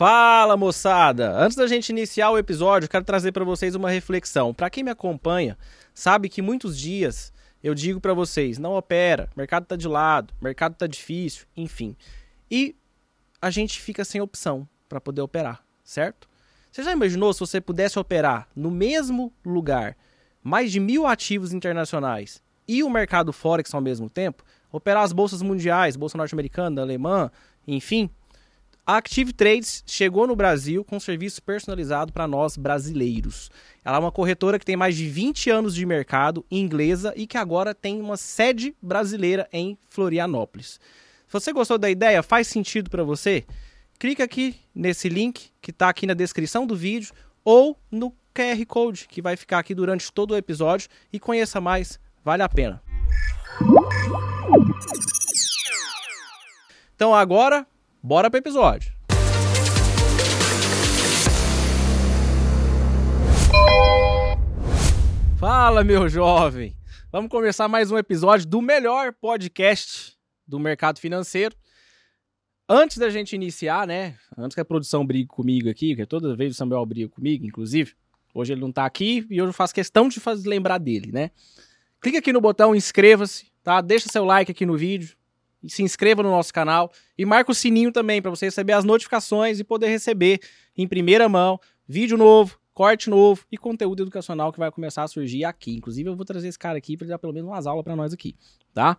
Fala, moçada! Antes da gente iniciar o episódio, quero trazer para vocês uma reflexão. Para quem me acompanha, sabe que muitos dias eu digo para vocês, não opera, o mercado tá de lado, o mercado tá difícil, enfim. E a gente fica sem opção para poder operar, certo? Você já imaginou se você pudesse operar no mesmo lugar mais de 1.000 ativos internacionais e o mercado Forex ao mesmo tempo? Operar as bolsas mundiais, bolsa norte-americana, alemã, enfim. A ActivTrades chegou no Brasil com um serviço personalizado para nós brasileiros. Ela é uma corretora que tem mais de 20 anos de mercado, inglesa, e que agora tem uma sede brasileira em Florianópolis. Se você gostou da ideia, faz sentido para você? Clica aqui nesse link que está aqui na descrição do vídeo ou no QR Code que vai ficar aqui durante todo o episódio e conheça mais, vale a pena. Então agora... bora para o episódio. Fala, meu jovem. Vamos começar mais um episódio do melhor podcast do mercado financeiro. Antes da gente iniciar, né? Antes que a produção brigue comigo aqui, porque toda vez o Samuel briga comigo, inclusive. Hoje ele não tá aqui e hoje eu faço questão de lembrar dele, né? Clica aqui no botão, inscreva-se, tá? Deixa seu like aqui no vídeo. Se inscreva no nosso canal e marca o sininho também para você receber as notificações e poder receber em primeira mão vídeo novo, corte novo e conteúdo educacional que vai começar a surgir aqui. Inclusive, eu vou trazer esse cara aqui para dar pelo menos umas aulas para nós aqui, tá?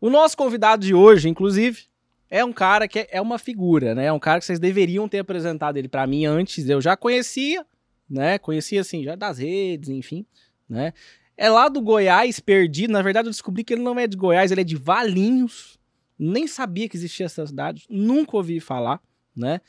O nosso convidado de hoje, inclusive, é um cara que é uma figura, né? É um cara que vocês deveriam ter apresentado ele para mim antes. Eu já conhecia, né? Conhecia, assim, já das redes, enfim, né? É lá do Goiás, perdido. Na verdade, eu descobri que ele não é de Goiás, ele é de Valinhos. Nem sabia que existia essa cidade, nunca ouvi falar, né?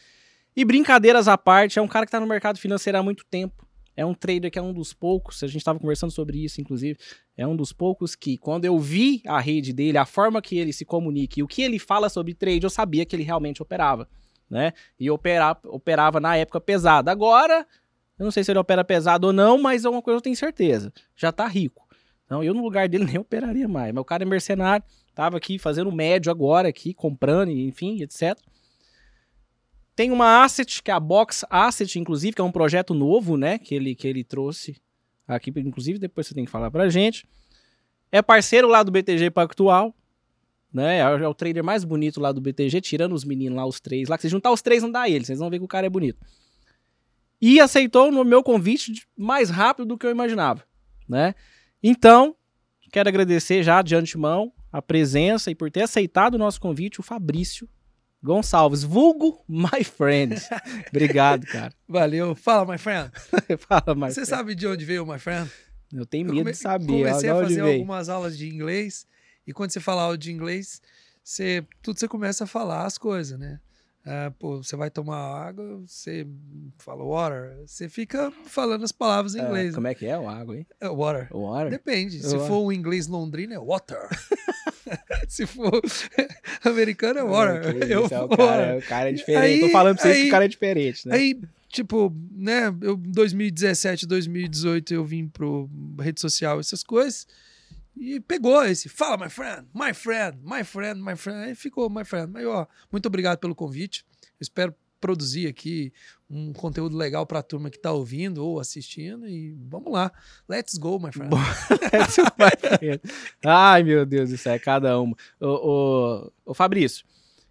E brincadeiras à parte, é um cara que está no mercado financeiro há muito tempo. É um trader que é um dos poucos, a gente estava conversando sobre isso, inclusive. É um dos poucos que, quando eu vi a rede dele, a forma que ele se comunica e o que ele fala sobre trade, eu sabia que ele realmente operava, né? E operava na época pesado. Agora, eu não sei se ele opera pesado ou não, mas é uma coisa que eu tenho certeza. Já tá rico. Então, eu no lugar dele nem operaria mais. Mas o cara é mercenário. Tava aqui fazendo médio agora, aqui, comprando, enfim, etc. Tem uma asset, que é a Box Asset, inclusive, que é um projeto novo, né? Que ele trouxe aqui, inclusive, depois você tem que falar pra gente. É parceiro lá do BTG Pactual, né? É o trader mais bonito lá do BTG, tirando os meninos lá, os três lá. Que se juntar os três, não dá ele. Vocês vão ver que o cara é bonito. E aceitou no meu convite mais rápido do que eu imaginava, né? Então, quero agradecer já de antemão a presença e por ter aceitado o nosso convite, o Fabrício Gonçalves, vulgo my friend. Obrigado, cara. Valeu. Fala, my friend. Fala, my friend. Você sabe de onde veio, my friend? Eu tenho medo de saber. Comecei a fazer algumas aulas de inglês e quando você fala aula de inglês, você começa a falar as coisas, né? Pô, você vai tomar água, você fala water, você fica falando as palavras em inglês. Como é que é o água, hein? Water. Water. Depende. Se for o inglês londrino, é water. Se for americano, é water. O cara é diferente. Aí, tô falando pra vocês que o cara é diferente, né? Aí, tipo, né, eu 2017, 2018, eu vim pro rede social, essas coisas, e pegou esse, fala, my friend, my friend, my friend, my friend, aí ficou, my friend. Mas, ó, muito obrigado pelo convite, eu espero produzir aqui um conteúdo legal para a turma que tá ouvindo ou assistindo e vamos lá, let's go, my friend. Let's go, my friend. Ai, meu Deus, isso é cada uma. Ô, Fabrício,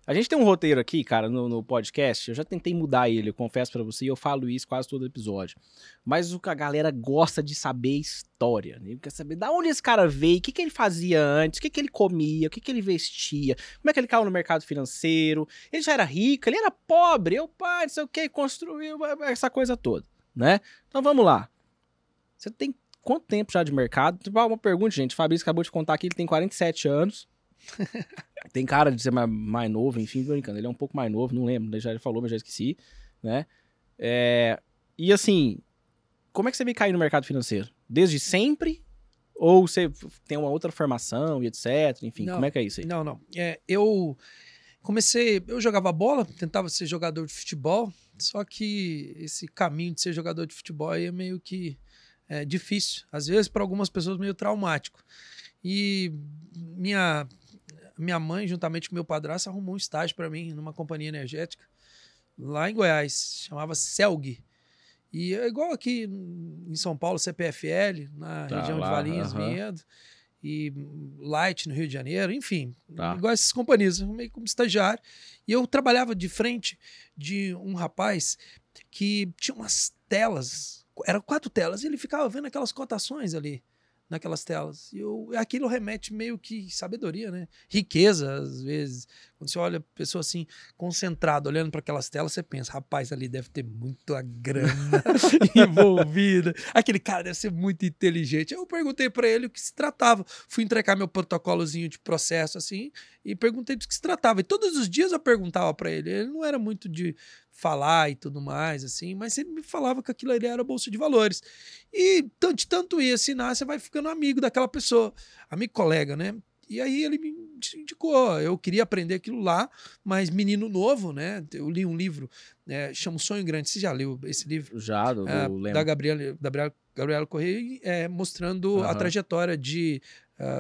a gente tem um roteiro aqui, cara, no podcast, eu já tentei mudar ele, eu confesso pra você, e eu falo isso quase todo episódio, mas o que a galera gosta de saber é história, né? Quer saber da onde esse cara veio, o que ele fazia antes, o que ele comia, o que ele vestia, como é que ele caiu no mercado financeiro, ele já era rico, ele era pobre, eu pai, não sei o que, construiu essa coisa toda, né? Então vamos lá, você tem quanto tempo já de mercado? Uma pergunta, gente, o Fabrício acabou de contar aqui, ele tem 47 anos, tem cara de ser mais novo, enfim, brincando. Ele é um pouco mais novo, não lembro, já falou, mas já esqueci, né? E assim, como é que você veio cair no mercado financeiro? Desde sempre? Ou você tem uma outra formação e etc? Enfim, não, como é que é isso aí? Não. Eu jogava bola, tentava ser jogador de futebol, só que esse caminho de ser jogador de futebol aí é meio que difícil. Às vezes, para algumas pessoas, meio traumático. E minha mãe, juntamente com meu padrasto, arrumou um estágio para mim numa companhia energética. lá em Goiás, chamava CELG. E é igual aqui em São Paulo, CPFL, na região lá, de Valinhos, Vinhedo, e Light no Rio de Janeiro, enfim, igual essas companhias, meio como estagiário. E eu trabalhava de frente de um rapaz que tinha umas telas, eram 4 telas, e ele ficava vendo aquelas cotações ali, naquelas telas. E aquilo remete meio que sabedoria, né? Riqueza, às vezes. Quando você olha a pessoa assim, concentrada, olhando para aquelas telas, você pensa, rapaz, ali deve ter muita grana envolvida. Aquele cara deve ser muito inteligente. Eu perguntei para ele o que se tratava. Fui entregar meu protocolozinho de processo, assim, e perguntei do que se tratava. E todos os dias eu perguntava para ele. Ele não era muito de falar e tudo mais, assim, mas ele me falava que aquilo ali era bolsa de valores. E de tanto ir assinar, você vai ficando amigo daquela pessoa, amigo, colega, né? E aí ele me indicou, eu queria aprender aquilo lá, mas menino novo, né? Eu li um livro, chama O Sonho Grande, você já leu esse livro? Já, lembro. Da Gabriela Correia, mostrando a trajetória de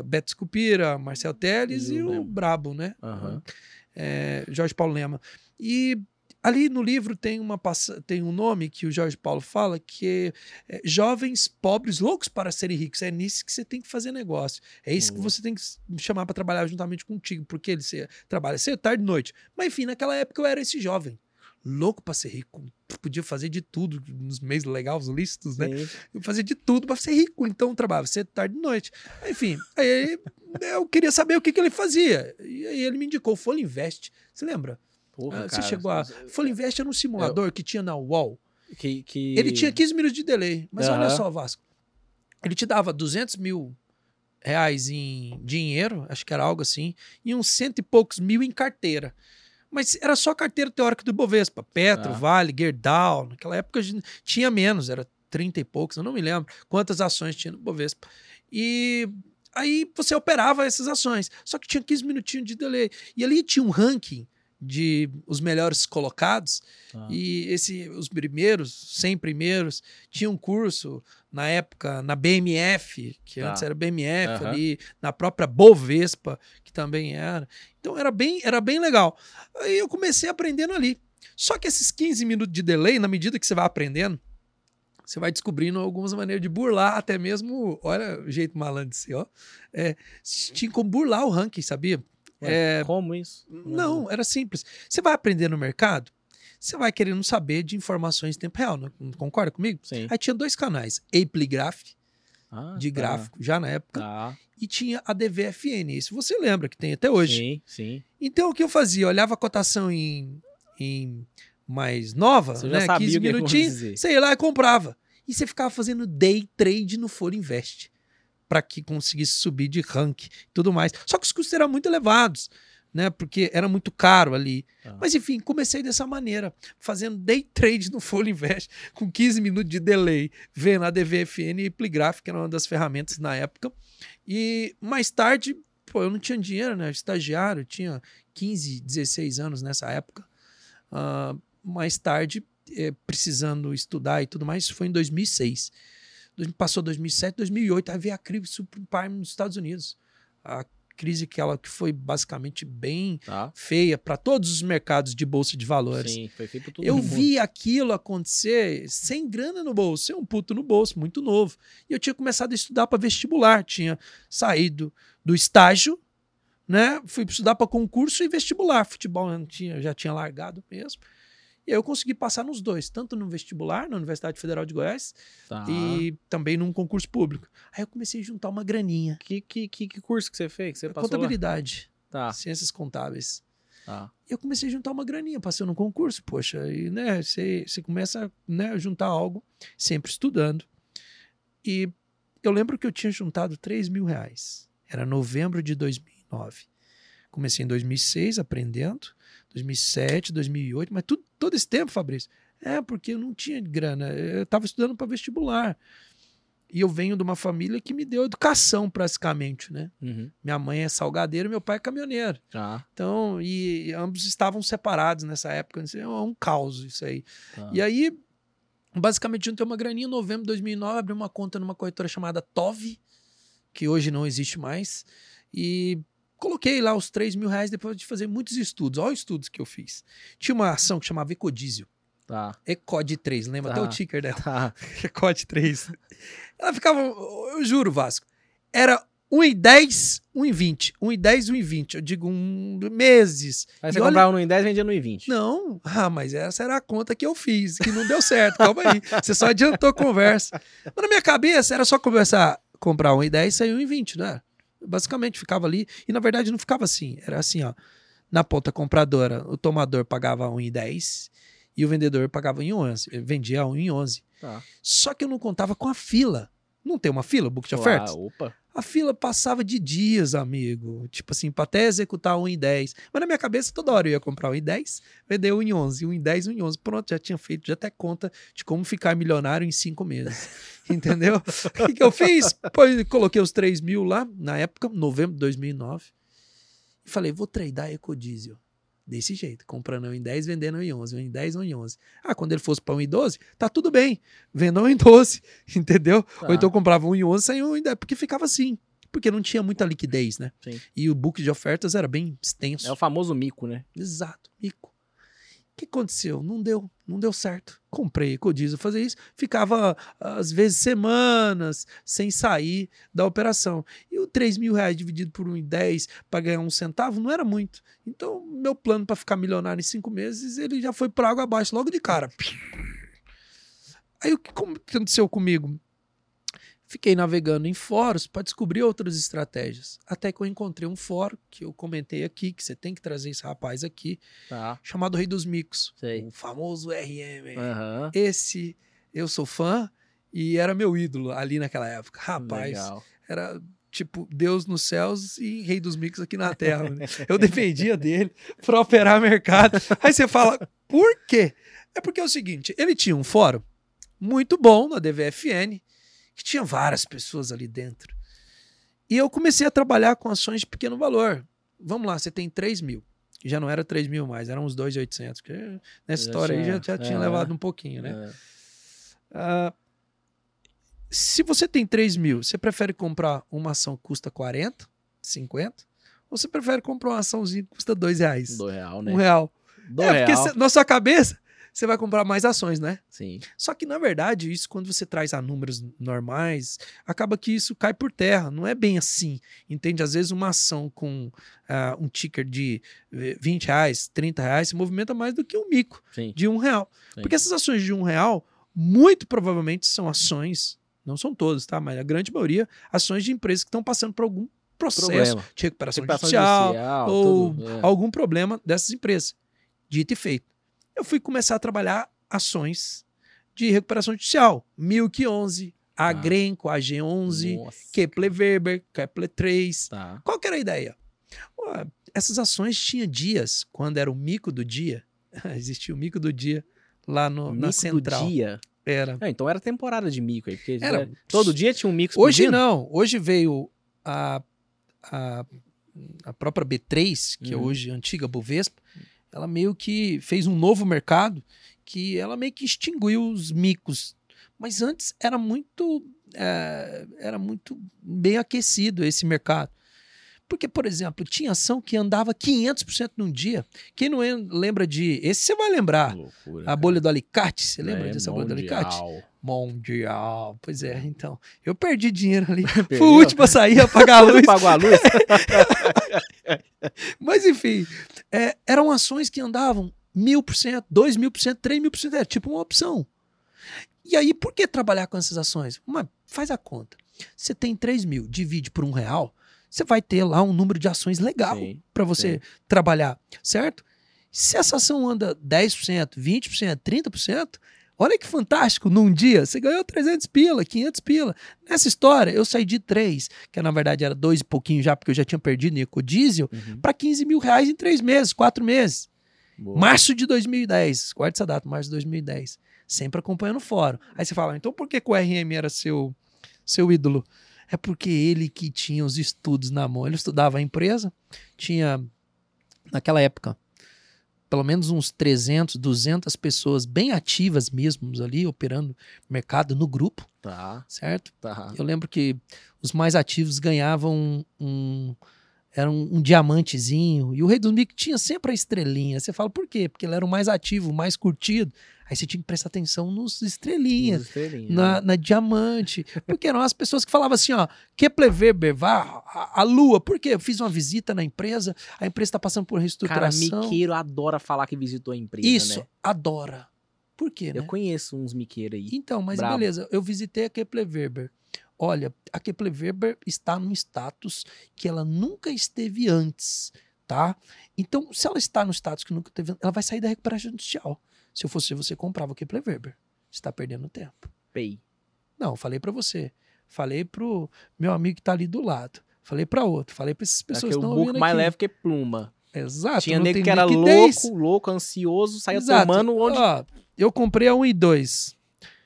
Beto Scupira, Marcel Telles e o Brabo, né? Jorge Paulo Lema. E ali no livro tem um nome que o Jorge Paulo fala, que é jovens pobres loucos para serem ricos. É nisso que você tem que fazer negócio. É isso que você tem que chamar para trabalhar juntamente contigo, porque você trabalha cedo, tarde e noite. Mas enfim, naquela época eu era esse jovem louco para ser rico. Podia fazer de tudo, nos meios legais, lícitos, né? Eu fazia de tudo para ser rico. Então eu trabalhava cedo, tarde e noite. Enfim, aí eu queria saber o que ele fazia. E aí ele me indicou o Full Invest. Você lembra? Porra, você chegou a... Full Invest era um simulador que tinha na UOL. Ele tinha 15 minutos de delay. Mas olha só, Vasco. Ele te dava 200 mil reais em dinheiro, acho que era algo assim, e uns 100 e poucos mil em carteira. Mas era só carteira teórica do Bovespa. Petro, Vale, Gerdau. Naquela época a gente tinha menos, era 30 e poucos, eu não me lembro quantas ações tinha no Bovespa. E aí você operava essas ações. Só que tinha 15 minutinhos de delay. E ali tinha um ranking de os melhores colocados, e os primeiros, 100 primeiros, tinha um curso na época na BMF, que antes era BMF, ali, na própria Bovespa, que também era. Então era bem legal. Aí eu comecei aprendendo ali. Só que esses 15 minutos de delay, na medida que você vai aprendendo, você vai descobrindo algumas maneiras de burlar, até mesmo, olha o jeito malandro de ser, ó. Tinha como burlar o ranking, sabia? Como isso? Não, era simples. Você vai aprender no mercado, você vai querendo saber de informações em tempo real, não concorda comigo? Sim. Aí tinha 2 canais, ApliGraf, de gráfico, já na época, e tinha a DVFN, isso você lembra que tem até hoje. Sim, sim. Então o que eu fazia? Eu olhava a cotação em mais nova, você já sabia 15 minutinhos, você ia lá e comprava. E você ficava fazendo day trade no Full Invest, para que conseguisse subir de ranking e tudo mais. Só que os custos eram muito elevados, né? Porque era muito caro ali. Mas enfim, comecei dessa maneira, fazendo day trade no Full Invest, com 15 minutos de delay, vendo a DVFN e ApliGraf, que era uma das ferramentas na época. E mais tarde, eu não tinha dinheiro, né? Estagiário, eu tinha 15, 16 anos nessa época. Mais tarde, precisando estudar e tudo mais, foi em 2006. Passou 2007, 2008, aí veio a crise subprime nos Estados Unidos. A crise que foi basicamente bem feia para todos os mercados de bolsa de valores. Sim, foi feio para todo mundo. Eu vi aquilo acontecer sem grana no bolso, sem um puto no bolso, muito novo. E eu tinha começado a estudar para vestibular, tinha saído do estágio, né? Fui estudar para concurso e vestibular. Futebol já tinha largado mesmo. E aí eu consegui passar nos 2, tanto no vestibular, na Universidade Federal de Goiás, e também num concurso público. Aí eu comecei a juntar uma graninha. Que curso que você fez? Que você passou contabilidade, ciências contábeis. E eu comecei a juntar uma graninha, passei num concurso, poxa, e né, você começa, né, a juntar algo, sempre estudando. E eu lembro que eu tinha juntado 3 mil reais. Era novembro de 2009. Comecei em 2006 aprendendo, 2007, 2008, mas todo esse tempo, Fabrício, porque eu não tinha grana, eu estava estudando para vestibular. E eu venho de uma família que me deu educação, praticamente, né? Minha mãe é salgadeira, meu pai é caminhoneiro. Então, e ambos estavam separados nessa época, é um caos isso aí. E aí, basicamente, juntei uma graninha em novembro de 2009, abri uma conta numa corretora chamada TOV, que hoje não existe mais, e Coloquei lá os 3 mil reais depois de fazer muitos estudos. Olha os estudos que eu fiz. Tinha uma ação que chamava Ecodiesel. Tá. Ecod3, lembra? Tá. Até o ticker dela. Tá. Ecod3. Ela ficava, eu juro, Vasco, era 1,10, 1,20. 1,10, 1,20. Eu digo meses. Aí você comprava 1,10 e vendia no 1,20. Não, mas essa era a conta que eu fiz, que não deu certo. Calma aí, você só adiantou a conversa. Mas na minha cabeça era só conversar, comprar 1,10 e sair 1,20, né? Basicamente ficava ali, e na verdade não ficava assim, era assim, ó, na ponta compradora, o tomador pagava 1,10 e o vendedor pagava 1,11, vendia 1,11. Tá. Só que eu não contava com a fila. Não tem uma fila, book de ofertas? Opa. A fila passava de dias, amigo, tipo assim, para até executar 1,10. Mas na minha cabeça toda hora eu ia comprar 1,10, vender 1,11, 1,10, 1,11. Pronto, já tinha feito, já até conta de como ficar milionário em 5 meses. Entendeu? O que eu fiz? Pois, coloquei os 3 mil lá, na época, novembro de 2009. E falei, vou tradar Ecodiesel. Desse jeito, comprando 1,10, vendendo 1,11, 1,10, 1,11. Ah, quando ele fosse para 1,12, tá tudo bem, vendo 1,12, entendeu? Tá. Ou então comprava 1,11, saiu 1,10, porque ficava assim, porque não tinha muita liquidez, né? Sim. E o book de ofertas era bem extenso. É o famoso mico, né? Exato, mico. O que aconteceu? Não deu certo. Comprei Ecodiesel, fazer isso, ficava às vezes semanas sem sair da operação. E o 3 mil reais dividido por 1,10 para ganhar 1 centavo não era muito. Então, meu plano para ficar milionário em 5 meses, ele já foi para água abaixo logo de cara. Aí o que aconteceu comigo? Fiquei navegando em fóruns para descobrir outras estratégias. Até que eu encontrei um fórum que eu comentei aqui, que você tem que trazer esse rapaz aqui, tá, chamado Rei dos Micos. Sei. O famoso R.M. Uhum. Esse, eu sou fã e era meu ídolo ali naquela época. Rapaz, legal. Era tipo Deus nos céus e Rei dos Micos aqui na terra. Né? Eu dependia dele para operar mercado. Aí você fala, por quê? É porque é o seguinte, ele tinha um fórum muito bom na DVFN, que tinha várias pessoas ali dentro. E eu comecei a trabalhar com ações de pequeno valor. Vamos lá, você tem 3 mil. Já não era 3 mil mais, eram uns 2.800. Nessa história aí já tinha levado um pouquinho, né? É. Se você tem 3 mil, você prefere comprar uma ação que custa 40, 50? Ou você prefere comprar uma açãozinha que custa 2 reais? R$2, né? R$1. Porque na sua cabeça... você vai comprar mais ações, né? Sim. Só que, na verdade, isso quando você traz a números normais, acaba que isso cai por terra. Não é bem assim, entende? Às vezes uma ação com um ticker de 20 reais, 30 reais, se movimenta mais do que um mico. Sim. De R$1. Sim. Porque essas ações de R$1, muito provavelmente são ações, não são todas, tá? Mas a grande maioria, ações de empresas que estão passando por algum processo de recuperação judicial ou algum problema dessas empresas. Dito e feito. Eu fui começar a trabalhar ações de recuperação judicial. Milk 11, Agrenco, AG11, nossa, Kepler Weber, Kepler3. Tá. Qual que era a ideia? Ué, essas ações tinham dias, quando era o mico do dia. Existia o mico do dia lá na central. Mico do dia? Era. É, então era temporada de mico aí. Porque era, todo dia tinha um mico explodindo. Hoje não. Hoje veio a própria B3, que é hoje a antiga Bovespa. Ela meio que fez um novo mercado que ela meio que extinguiu os micos. Mas antes era muito bem aquecido esse mercado. Porque, por exemplo, tinha ação que andava 500% num dia. Quem não lembra de... esse você vai lembrar. Loucura, a bolha do alicate. Você lembra dessa bolha do alicate? Mundial. Pois é, então. Eu perdi dinheiro ali. Fui o último a sair, apagar a luz. Apagou a luz. Mas, enfim. Eram ações que andavam 1.000%, 2.000%, 3.000%. Era tipo uma opção. E aí, por que trabalhar com essas ações? Faz a conta. Você tem 3 mil, divide por R$1. Você vai ter lá um número de ações legal para você trabalhar, certo? Se essa ação anda 10%, 20%, 30%, olha que fantástico, num dia você ganhou 300 pila, 500 pila. Nessa história, eu saí de 3, que na verdade era 2 e pouquinho já, porque eu já tinha perdido em Ecodiesel, para 15 mil reais em 3 meses, 4 meses. Boa. Março de 2010, guarda essa data, março de 2010. Sempre acompanhando o fórum. Aí você fala, então por que o RM era seu ídolo? É porque ele que tinha os estudos na mão. Ele estudava a empresa, tinha, naquela época, pelo menos uns 300, 200 pessoas bem ativas mesmo ali, operando mercado no grupo, certo? Tá. Eu lembro que os mais ativos ganhavam era um diamantezinho, e o Rei dos Micos tinha sempre a estrelinha. Você fala, por quê? Porque ele era o mais ativo, o mais curtido. Aí você tinha que prestar atenção nos estrelinhas, na diamante. Porque eram as pessoas que falavam assim, ó, Kepler Weber, vá à Lua. Por quê? Eu fiz uma visita na empresa, a empresa está passando por reestruturação. Cara, miqueiro adora falar que visitou a empresa, isso, né? Adora. Por quê, né? Eu conheço uns miqueiros aí. Então, mas bravo. Beleza, eu visitei a Kepler Weber. Olha, a Kepler Weber está num status que ela nunca esteve antes, tá? Então, se ela está no status que nunca esteve antes, ela vai sair da recuperação judicial. Se eu fosse você, comprava o Kepler Weber. Você está perdendo tempo. Pei. Não, falei para você. Falei pro meu amigo que tá ali do lado. Falei para outro. Falei para essas pessoas que estão ouvindo aqui. O buco mais leve que pluma. Exato. Tinha nego que era louco, ansioso, saia tomando onde... Ó, eu comprei a 1,2.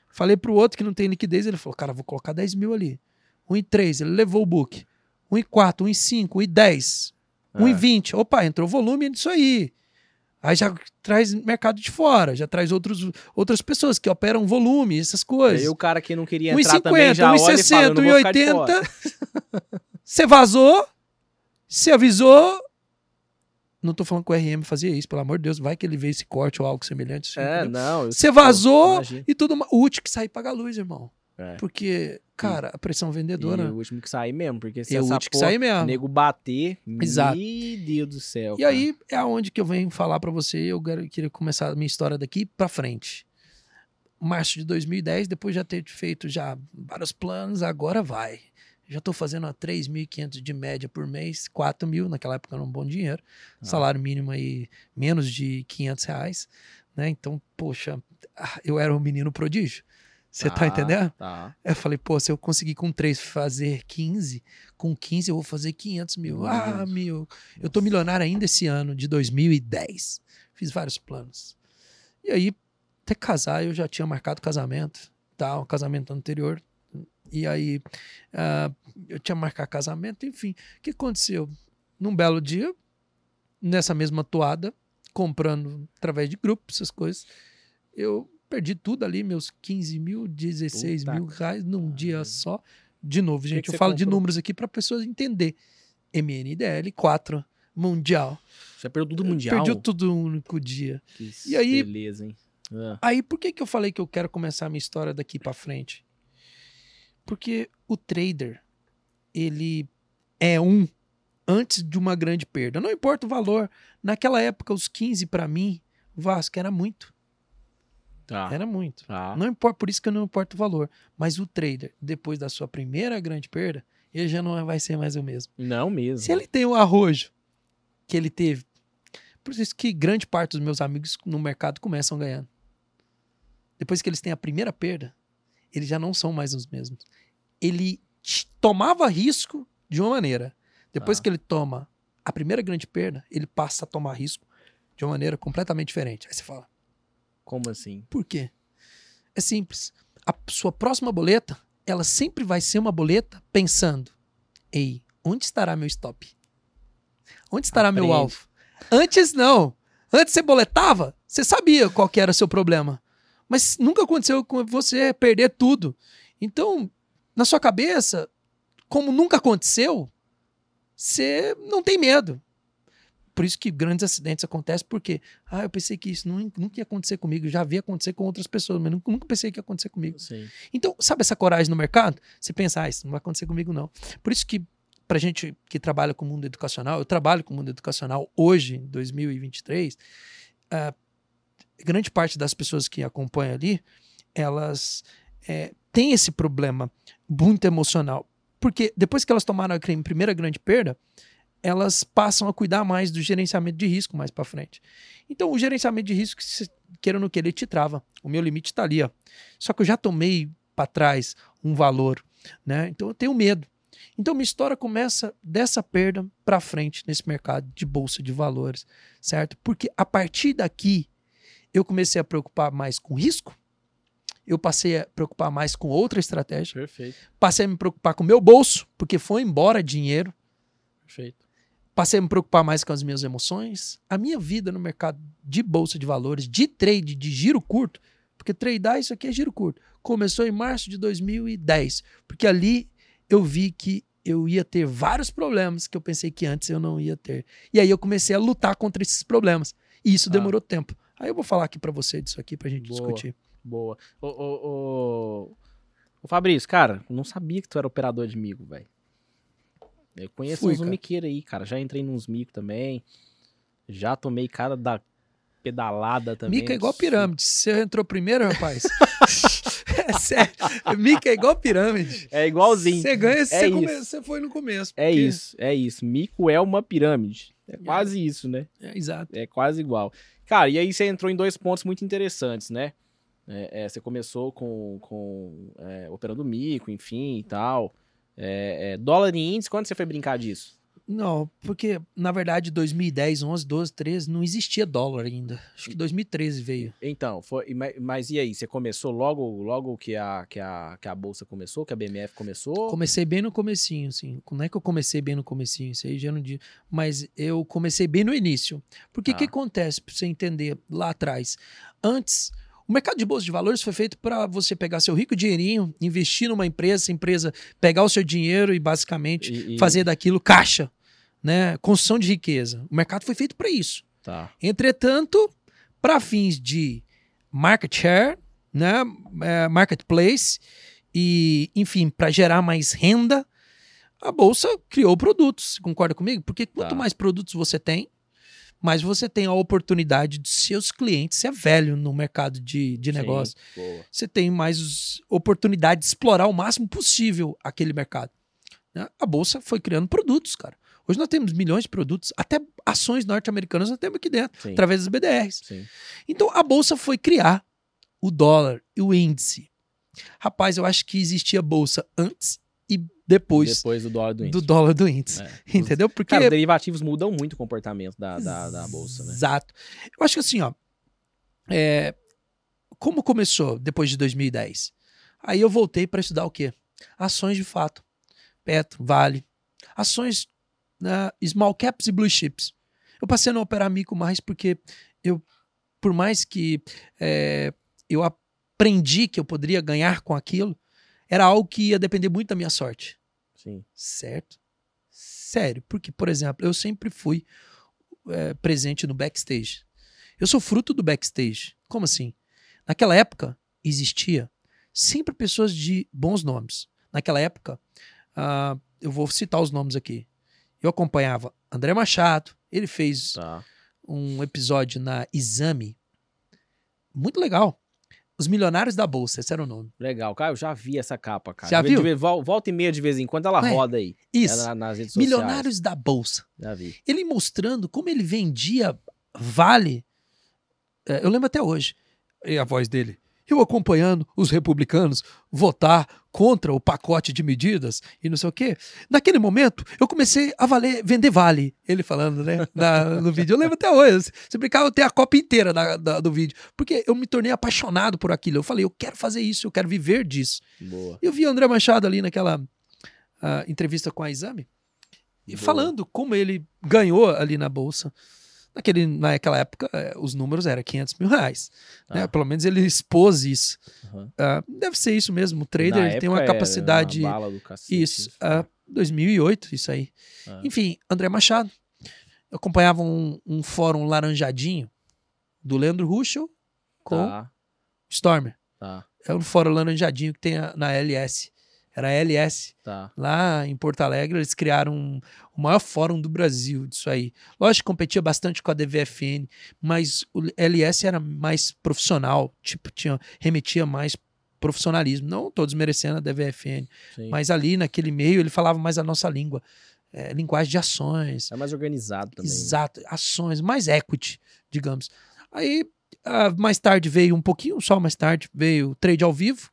Falei pro outro que não tem liquidez, ele falou, cara, vou colocar 10 mil ali. 1,3, ele levou o book. 1,4, 1,5, 1,10, 1,20. Opa, entrou volume disso aí. Aí já traz mercado de fora, já traz outras pessoas que operam volume, essas coisas. Aí o cara que não queria entrar 1,50, também já 1,50, 1,60, 1,80. Você vazou, você avisou. Não tô falando que o R.M. fazia isso, pelo amor de Deus. Vai que ele vê esse corte ou algo semelhante. Assim, não. Você vazou e tudo mais. O último que sair paga a luz, irmão. É. Porque, cara, a pressão vendedora... E o último que sair mesmo, porque se essa porra, o nego bater... Exato. Meu Deus do céu. E cara, aí é aonde que eu venho falar pra você. Eu queria começar a minha história daqui pra frente. Março de 2010, depois de já ter feito já vários planos, agora vai. Já tô fazendo a 3.500 de média por mês, 4.000, naquela época era um bom dinheiro. Salário mínimo aí, menos de R$500, né? Então, poxa, eu era um menino prodígio. Você tá entendendo? Tá. Eu falei, pô, se eu conseguir com 3 fazer 15, com 15 eu vou fazer 500 mil. Nossa. Eu tô milionário ainda esse ano, de 2010. Fiz vários planos. E aí, até casar, eu já tinha marcado casamento, tá? O casamento anterior. E aí, eu tinha marcado casamento, enfim. O que aconteceu? Num belo dia, nessa mesma toada, comprando através de grupo, essas coisas, eu perdi tudo ali, meus 15 mil, 16 mil reais num dia só. De novo, gente, eu falo de números aqui para pessoas entender. MNDL, 4, Mundial. Você perdeu tudo Mundial? Perdeu tudo num único dia. Que e aí, beleza, hein? Aí, por que eu falei que eu quero começar a minha história daqui para frente? Porque o trader, ele é antes de uma grande perda. Não importa o valor. Naquela época, os 15 para mim, Vasco, era muito. Tá. Era muito. Tá. Não importa, por isso que eu não importo o valor. Mas o trader, depois da sua primeira grande perda, ele já não vai ser mais o mesmo. Não mesmo. Se ele tem o arrojo que ele teve. Por isso que grande parte dos meus amigos no mercado começam ganhando. Depois que eles têm a primeira perda, eles já não são mais os mesmos. Ele tomava risco de uma maneira. Depois que ele toma a primeira grande perda, ele passa a tomar risco de uma maneira completamente diferente. Aí você fala... Como assim? Por quê? É simples. A sua próxima boleta, ela sempre vai ser uma boleta pensando... Ei, onde estará meu stop? Onde estará meu alvo? Antes não. Antes você boletava, você sabia qual que era o seu problema. Mas nunca aconteceu com você perder tudo. Então, na sua cabeça, como nunca aconteceu, você não tem medo. Por isso que grandes acidentes acontecem, porque eu pensei que isso nunca ia acontecer comigo, já vi acontecer com outras pessoas, mas nunca pensei que ia acontecer comigo. Sim. Então, sabe essa coragem no mercado? Você pensa, isso não vai acontecer comigo não. Por isso que, pra gente que trabalha com o mundo educacional, eu trabalho com o mundo educacional hoje, em 2023, grande parte das pessoas que acompanham ali, elas têm esse problema muito emocional. Porque depois que elas tomaram a primeira grande perda, elas passam a cuidar mais do gerenciamento de risco mais para frente. Então, o gerenciamento de risco, se queira ou não querer, te trava. O meu limite está ali. Só que eu já tomei para trás um valor, né? Então, eu tenho medo. Então, minha história começa dessa perda para frente nesse mercado de bolsa de valores, certo? Porque a partir daqui, eu comecei a preocupar mais com risco, eu passei a preocupar mais com outra estratégia. Perfeito. Passei a me preocupar com o meu bolso, porque foi embora dinheiro. Perfeito. Passei a me preocupar mais com as minhas emoções. A minha vida no mercado de bolsa de valores, de trade, de giro curto, porque tradar isso aqui é giro curto. Começou em março de 2010, porque ali eu vi que eu ia ter vários problemas que eu pensei que antes eu não ia ter. E aí eu comecei a lutar contra esses problemas. E isso demorou tempo. Aí eu vou falar aqui pra você disso aqui pra gente discutir. Boa. Ô, Fabrício, cara, eu não sabia que tu era operador de mico, velho. Eu conheço uns miqueiros aí, cara. Já entrei nos micos também. Já tomei cada da pedalada também. Mica é igual pirâmide. Você entrou primeiro, rapaz? É sério. Mica é igual pirâmide. É igualzinho. Você ganha se você foi no começo. Porque... É isso. Mico é uma pirâmide. É quase isso, né? É, exato. É quase igual. Cara, e aí você entrou em dois pontos muito interessantes, né? Você começou com operando mico, enfim, e tal. Dólar em índice, quando você foi brincar disso? Não, porque, na verdade, 2010, 11, 12, 13, não existia dólar ainda. Acho que 2013 veio. Então, mas e aí? Você começou logo que a Bolsa começou, que a BMF começou? Comecei bem no comecinho, sim. Não é que eu comecei bem no comecinho, isso aí já não digo. Mas eu comecei bem no início. Porque o que acontece, para você entender, lá atrás? Antes... O mercado de bolsa de valores foi feito para você pegar seu rico dinheirinho, investir numa empresa, essa empresa pegar o seu dinheiro e basicamente fazer daquilo caixa, né? Construção de riqueza. O mercado foi feito para isso. Tá. Entretanto, para fins de market share, né? Marketplace e, enfim, para gerar mais renda, a bolsa criou produtos. Você concorda comigo? Porque quanto mais produtos você tem, mas você tem a oportunidade de seus clientes. Você é velho no mercado de negócio. Boa. Você tem mais oportunidade de explorar o máximo possível aquele mercado. Né? A Bolsa foi criando produtos, cara. Hoje nós temos milhões de produtos, até ações norte-americanas nós temos aqui dentro, Sim. através das BDRs. Sim. Então, a Bolsa foi criar o dólar e o índice. Rapaz, eu acho que existia Bolsa antes e depois do dólar do índice. Entendeu? Porque... Cara, derivativos mudam muito o comportamento da bolsa, né? Exato. Eu acho que assim, ó... Como começou depois de 2010? Aí eu voltei para estudar o quê? Ações de fato. Petro, Vale. Ações small caps e blue chips. Eu passei a não operar mico mais porque eu... Por mais que eu aprendi que eu poderia ganhar com aquilo, era algo que ia depender muito da minha sorte. Sim. Certo? Sério. Porque, por exemplo, eu sempre fui presente no backstage. Eu sou fruto do backstage. Como assim? Naquela época, existia sempre pessoas de bons nomes. Naquela época, eu vou citar os nomes aqui. Eu acompanhava André Machado. Ele fez um episódio na Exame. Muito legal. Os Milionários da Bolsa, esse era o nome. Legal, cara, eu já vi essa capa, cara. Já viu? Volta e meia de vez em quando ela roda aí. Isso, nas redes sociais. Milionários da Bolsa. Já vi. Ele mostrando como ele vendia Vale. Eu lembro até hoje. E a voz dele. Eu acompanhando os republicanos votar contra o pacote de medidas e não sei o quê. Naquele momento, eu comecei a vender Vale. Ele falando, né? No vídeo. Eu lembro até hoje. Se brincar, eu tenho a copa inteira do vídeo. Porque eu me tornei apaixonado por aquilo. Eu falei, eu quero fazer isso, eu quero viver disso. Boa. Eu vi o André Machado ali naquela entrevista com a Exame. E falando como ele ganhou ali na Bolsa. Naquela época, os números eram R$500 mil. Né? Pelo menos ele expôs isso. Uhum. Deve ser isso mesmo. O trader ele tem uma capacidade... Uma bala do cacete, isso. 2008, isso aí. Ah. Enfim, André Machado. Eu acompanhava um fórum laranjadinho do Leandro Ruschel com Stormer. É um fórum laranjadinho que tem na LS. Era a LS. Lá em Porto Alegre, eles criaram o maior fórum do Brasil disso aí. Lógico, competia bastante com a DVFN, mas o LS era mais profissional, tipo, remetia mais profissionalismo. Não todos merecendo a DVFN, Sim. mas ali naquele meio ele falava mais a nossa língua. Linguagem de ações. É mais organizado também. Exato, né? Ações, mais equity, digamos. Aí, mais tarde veio um pouquinho, só mais tarde, veio o Trade ao Vivo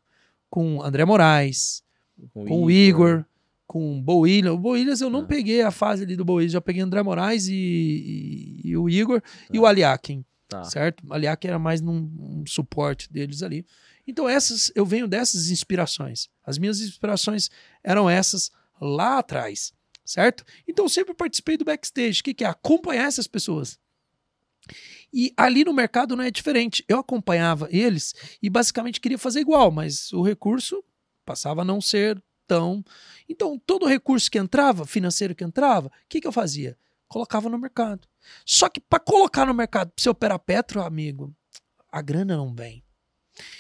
com André Moraes, com o Igor, com o Bo Williams. O Bo Williams eu não peguei a fase ali do Bo Williams, já peguei André Moraes e o Igor e o Aliakin, certo? O Aliakin era mais num suporte deles ali. Então eu venho dessas inspirações. As minhas inspirações eram essas lá atrás, certo? Então eu sempre participei do backstage. O que é? Acompanhar essas pessoas. E ali no mercado não é diferente. Eu acompanhava eles e basicamente queria fazer igual, mas o recurso... passava a não ser cartão. Então, todo recurso que entrava, financeiro que entrava, o que, que eu fazia? Colocava no mercado. Só que para colocar no mercado, para você operar petro, amigo, a grana não vem.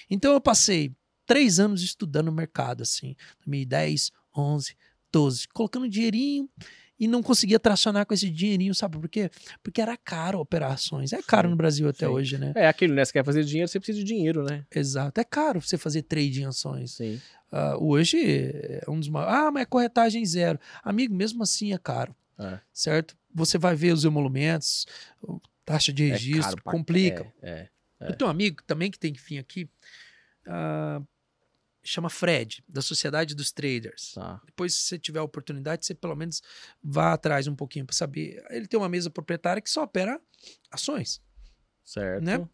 Então, eu passei 3 anos estudando o mercado, assim, 2010, 11, 12, colocando dinheirinho e não conseguia tracionar com esse dinheirinho, sabe por quê? Porque era caro operações, é caro no Brasil até hoje, né? É aquilo, né? Você quer fazer dinheiro, você precisa de dinheiro, né? Exato, é caro você fazer trade em ações. Sim. Hoje é um dos maiores, mas é corretagem zero. Amigo, mesmo assim é caro, certo? Você vai ver os emolumentos, taxa de registro, complica. Eu tenho um amigo também que tem que vir aqui, chama Fred, da Sociedade dos Traders. Depois, se você tiver a oportunidade, você pelo menos vá atrás um pouquinho para saber. Ele tem uma mesa proprietária que só opera ações. Certo. Né?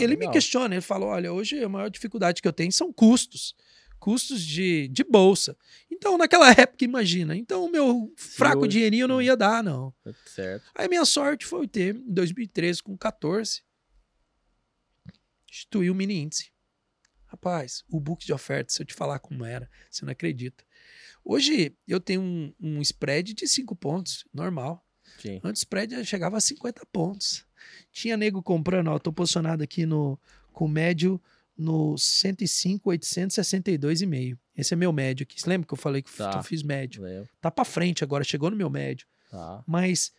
Ele me questiona, ele fala, olha, hoje a maior dificuldade que eu tenho são custos. Custos de bolsa. Então, naquela época, imagina. Então, o meu fraco dinheirinho não ia dar, não. Certo. Aí, minha sorte foi ter, em 2013, com 14, instituí o mini índice. Rapaz, o book de oferta, se eu te falar como era, você não acredita. Hoje, eu tenho um spread de 5 pontos, normal. Sim. Antes, o spread chegava a 50 pontos. Tinha nego comprando, ó, tô posicionado aqui com o médio no 105, 862,5. Esse é meu médio aqui. Você lembra que eu falei que eu fiz médio? Lembro. Tá pra frente agora, chegou no meu médio. Mas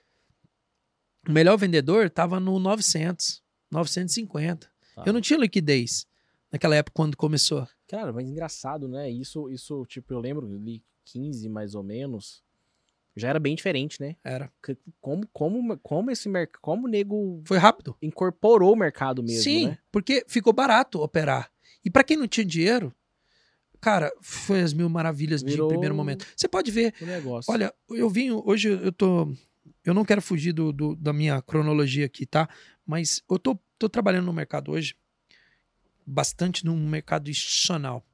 o melhor vendedor tava no 900, 950. Eu não tinha liquidez naquela época, quando começou. Cara, mas engraçado, né? Isso tipo, eu lembro de 15, mais ou menos, já era bem diferente, né? Era. Como o nego... Foi rápido. Incorporou o mercado mesmo, sim, né? Sim, porque ficou barato operar. E para quem não tinha dinheiro, cara, foi as mil maravilhas de primeiro momento. Você pode ver. O negócio. Olha, eu vim... Hoje eu tô... Eu não quero fugir da minha cronologia aqui, tá? Mas eu tô trabalhando no mercado hoje, bastante no mercado institucional.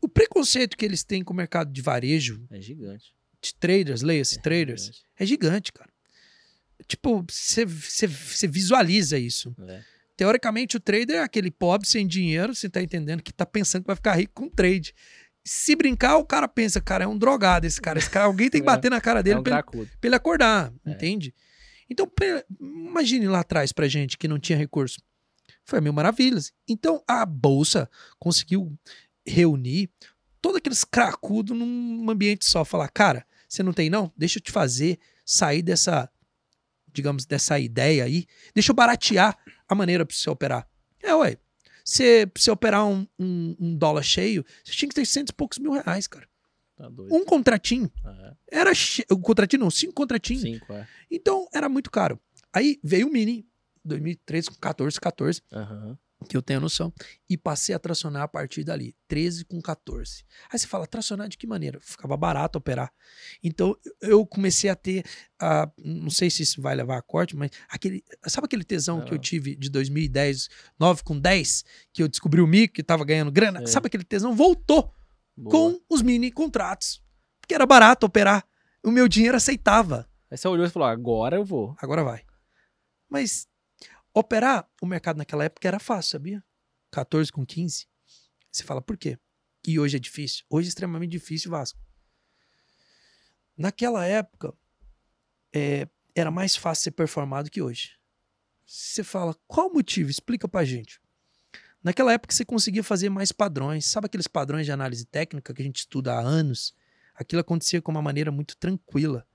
O preconceito que eles têm com o mercado de varejo... É gigante. De traders, leia-se, traders. Gigante. É gigante, cara. Tipo, você visualiza isso. Teoricamente, o trader é aquele pobre sem dinheiro, você tá entendendo, que tá pensando que vai ficar rico com trade. Se brincar, o cara pensa, cara, é um drogado esse cara. Esse cara, alguém tem que bater na cara dele pra ele acordar, entende? Então, imagine lá atrás pra gente que não tinha recurso. Foi mil maravilhas. Então, a Bolsa conseguiu reunir todos aqueles cracudos num ambiente só. Falar, cara, você não tem não? Deixa eu te fazer sair dessa, digamos, dessa ideia aí. Deixa eu baratear a maneira para você operar. Ué. Pra você operar um dólar cheio, você tinha que ter 100 e poucos mil reais, cara. Tá doido. Um contratinho. Era um contratinho não, 5 contratinhos. 5, Então, era muito caro. Aí veio o mini... 2013, 14, 14, que eu tenho a noção, e passei a tracionar a partir dali, 13 com 14. Aí você fala, tracionar de que maneira? Ficava barato operar. Então, eu comecei a ter, não sei se isso vai levar a corte, mas sabe aquele tesão que eu tive de 2010, 9 com 10, que eu descobri o mico, que tava ganhando grana? Sei. Sabe aquele tesão? Voltou. Boa. Com os mini contratos, porque era barato operar, o meu dinheiro aceitava. Aí você olhou e falou, agora eu vou. Agora vai. Mas... Operar o mercado naquela época era fácil, sabia? 14 com 15. Você fala, por quê? E hoje é difícil. Hoje é extremamente difícil, Vasco. Naquela época, era mais fácil ser performado que hoje. Você fala, qual o motivo? Explica pra gente. Naquela época, você conseguia fazer mais padrões. Sabe aqueles padrões de análise técnica que a gente estuda há anos? Aquilo acontecia com uma maneira muito tranquila.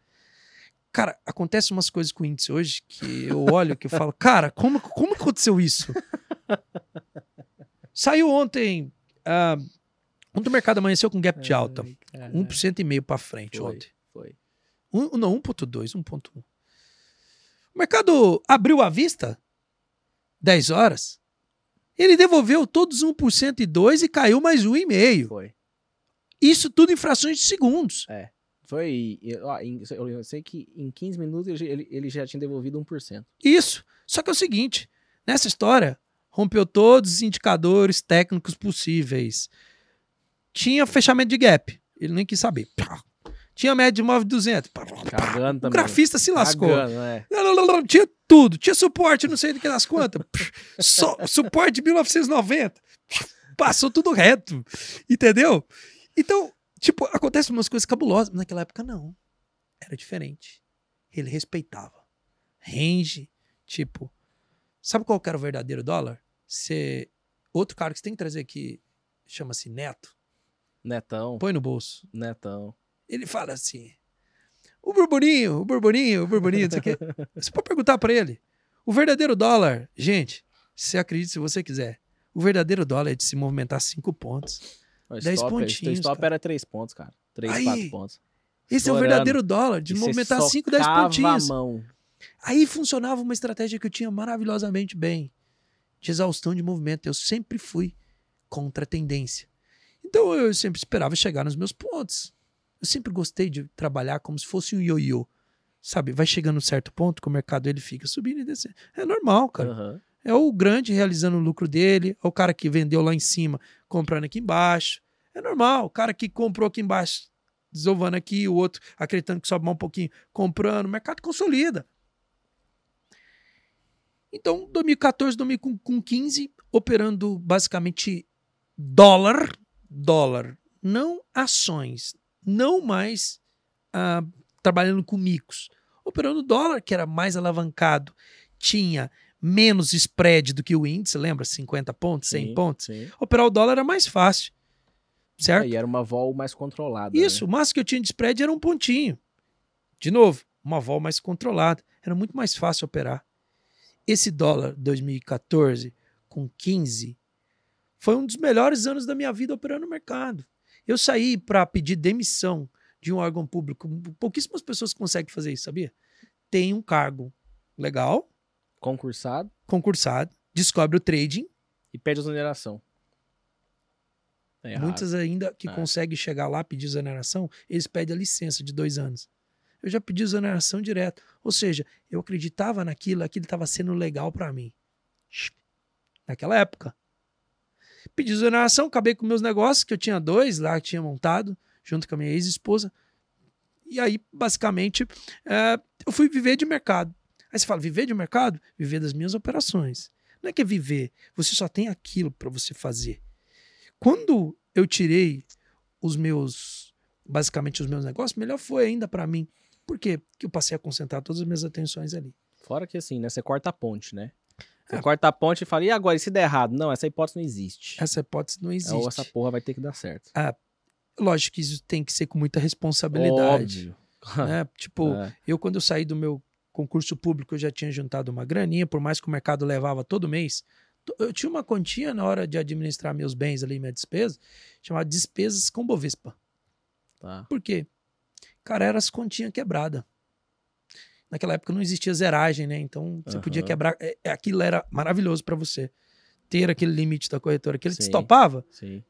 Cara, acontece umas coisas com o índice hoje que eu olho, que eu falo, cara, como aconteceu isso? Saiu ontem, ontem o mercado amanheceu com gap de alta, 1,5% para frente ontem. Não, 1,2, 1,1. O mercado abriu à vista, 10 horas, ele devolveu todos 1% e 2 e caiu mais 1,5. Isso tudo em frações de segundos. Foi, eu sei que em 15 minutos ele já tinha devolvido 1%. Isso, só que é o seguinte, nessa história, rompeu todos os indicadores técnicos possíveis. Tinha fechamento de gap, ele nem quis saber. Tinha média de 9,200. Cagando também. O grafista se lascou. Cagando, Tinha tudo, tinha suporte, não sei do que das quantas. Suporte de 1990. Passou tudo reto, entendeu? Então... Tipo, acontecem umas coisas cabulosas, mas naquela época não. Era diferente. Ele respeitava. Range, tipo... Sabe qual que era o verdadeiro dólar? Você... Outro cara que você tem que trazer aqui, chama-se Neto. Netão. Põe no bolso. Netão. Ele fala assim... O burburinho, isso aqui. Você pode perguntar pra ele. O verdadeiro dólar, gente, você acredita se você quiser. O verdadeiro dólar é de se movimentar 5 pontos. 10 pontinhos. O stop era 3 pontos, cara. 3, 4 pontos. Esse é o verdadeiro dólar, de movimentar 5, 10 pontinhos. Aí funcionava uma estratégia que eu tinha maravilhosamente bem. De exaustão de movimento. Eu sempre fui contra a tendência. Então eu sempre esperava chegar nos meus pontos. Eu sempre gostei de trabalhar como se fosse um ioiô. Sabe, vai chegando um certo ponto que o mercado ele fica subindo e descendo. É normal, cara. Uhum. É o grande realizando o lucro dele, é o cara que vendeu lá em cima, comprando aqui embaixo. É normal, o cara que comprou aqui embaixo, desovando aqui, o outro acreditando que sobe mais um pouquinho, comprando. O mercado consolida. Então, 2014, 2015, operando basicamente dólar, não ações, não mais trabalhando com micos. Operando dólar, que era mais alavancado, tinha menos spread do que o índice, lembra? 50 pontos, 100 pontos. Sim. Operar o dólar era mais fácil, certo? E era uma vol mais controlada. Isso, né? O máximo que eu tinha de spread era um pontinho. De novo, uma vol mais controlada. Era muito mais fácil operar. Esse dólar 2014 com 15 foi um dos melhores anos da minha vida operando no mercado. Eu saí para pedir demissão de um órgão público. Pouquíssimas pessoas conseguem fazer isso, sabia? Tem um cargo legal. Concursado. Descobre o trading. E pede exoneração. É muitas ainda que conseguem chegar lá, pedir exoneração, eles pedem a licença de 2 anos. Eu já pedi exoneração direto. Ou seja, eu acreditava naquilo, aquilo estava sendo legal para mim. Naquela época. Pedi exoneração, acabei com meus negócios, que eu tinha 2 lá, que tinha montado, junto com a minha ex-esposa. E aí, basicamente, eu fui viver de mercado. Aí você fala, viver de mercado? Viver das minhas operações. Não é que é viver, você só tem aquilo para você fazer. Quando eu tirei basicamente os meus negócios, melhor foi ainda para mim. Por quê? Porque eu passei a concentrar todas as minhas atenções ali. Fora que assim, né? Você corta a ponte, né? Você corta a ponte e fala, e agora, e se der errado? Não, essa hipótese não existe. Essa hipótese não existe. Ou essa porra vai ter que dar certo. Lógico que isso tem que ser com muita responsabilidade. Óbvio. Né? Tipo, eu quando eu saí do meu concurso público, eu já tinha juntado uma graninha, por mais que o mercado levava todo mês. Eu tinha uma quantia na hora de administrar meus bens ali, minha despesa, chamada despesas com Bovespa. Tá. Por quê? Cara, era as continhas quebradas. Naquela época não existia zeragem, né? Então você podia quebrar. Aquilo era maravilhoso para você. Ter aquele limite da corretora que ele te estopava. Sim.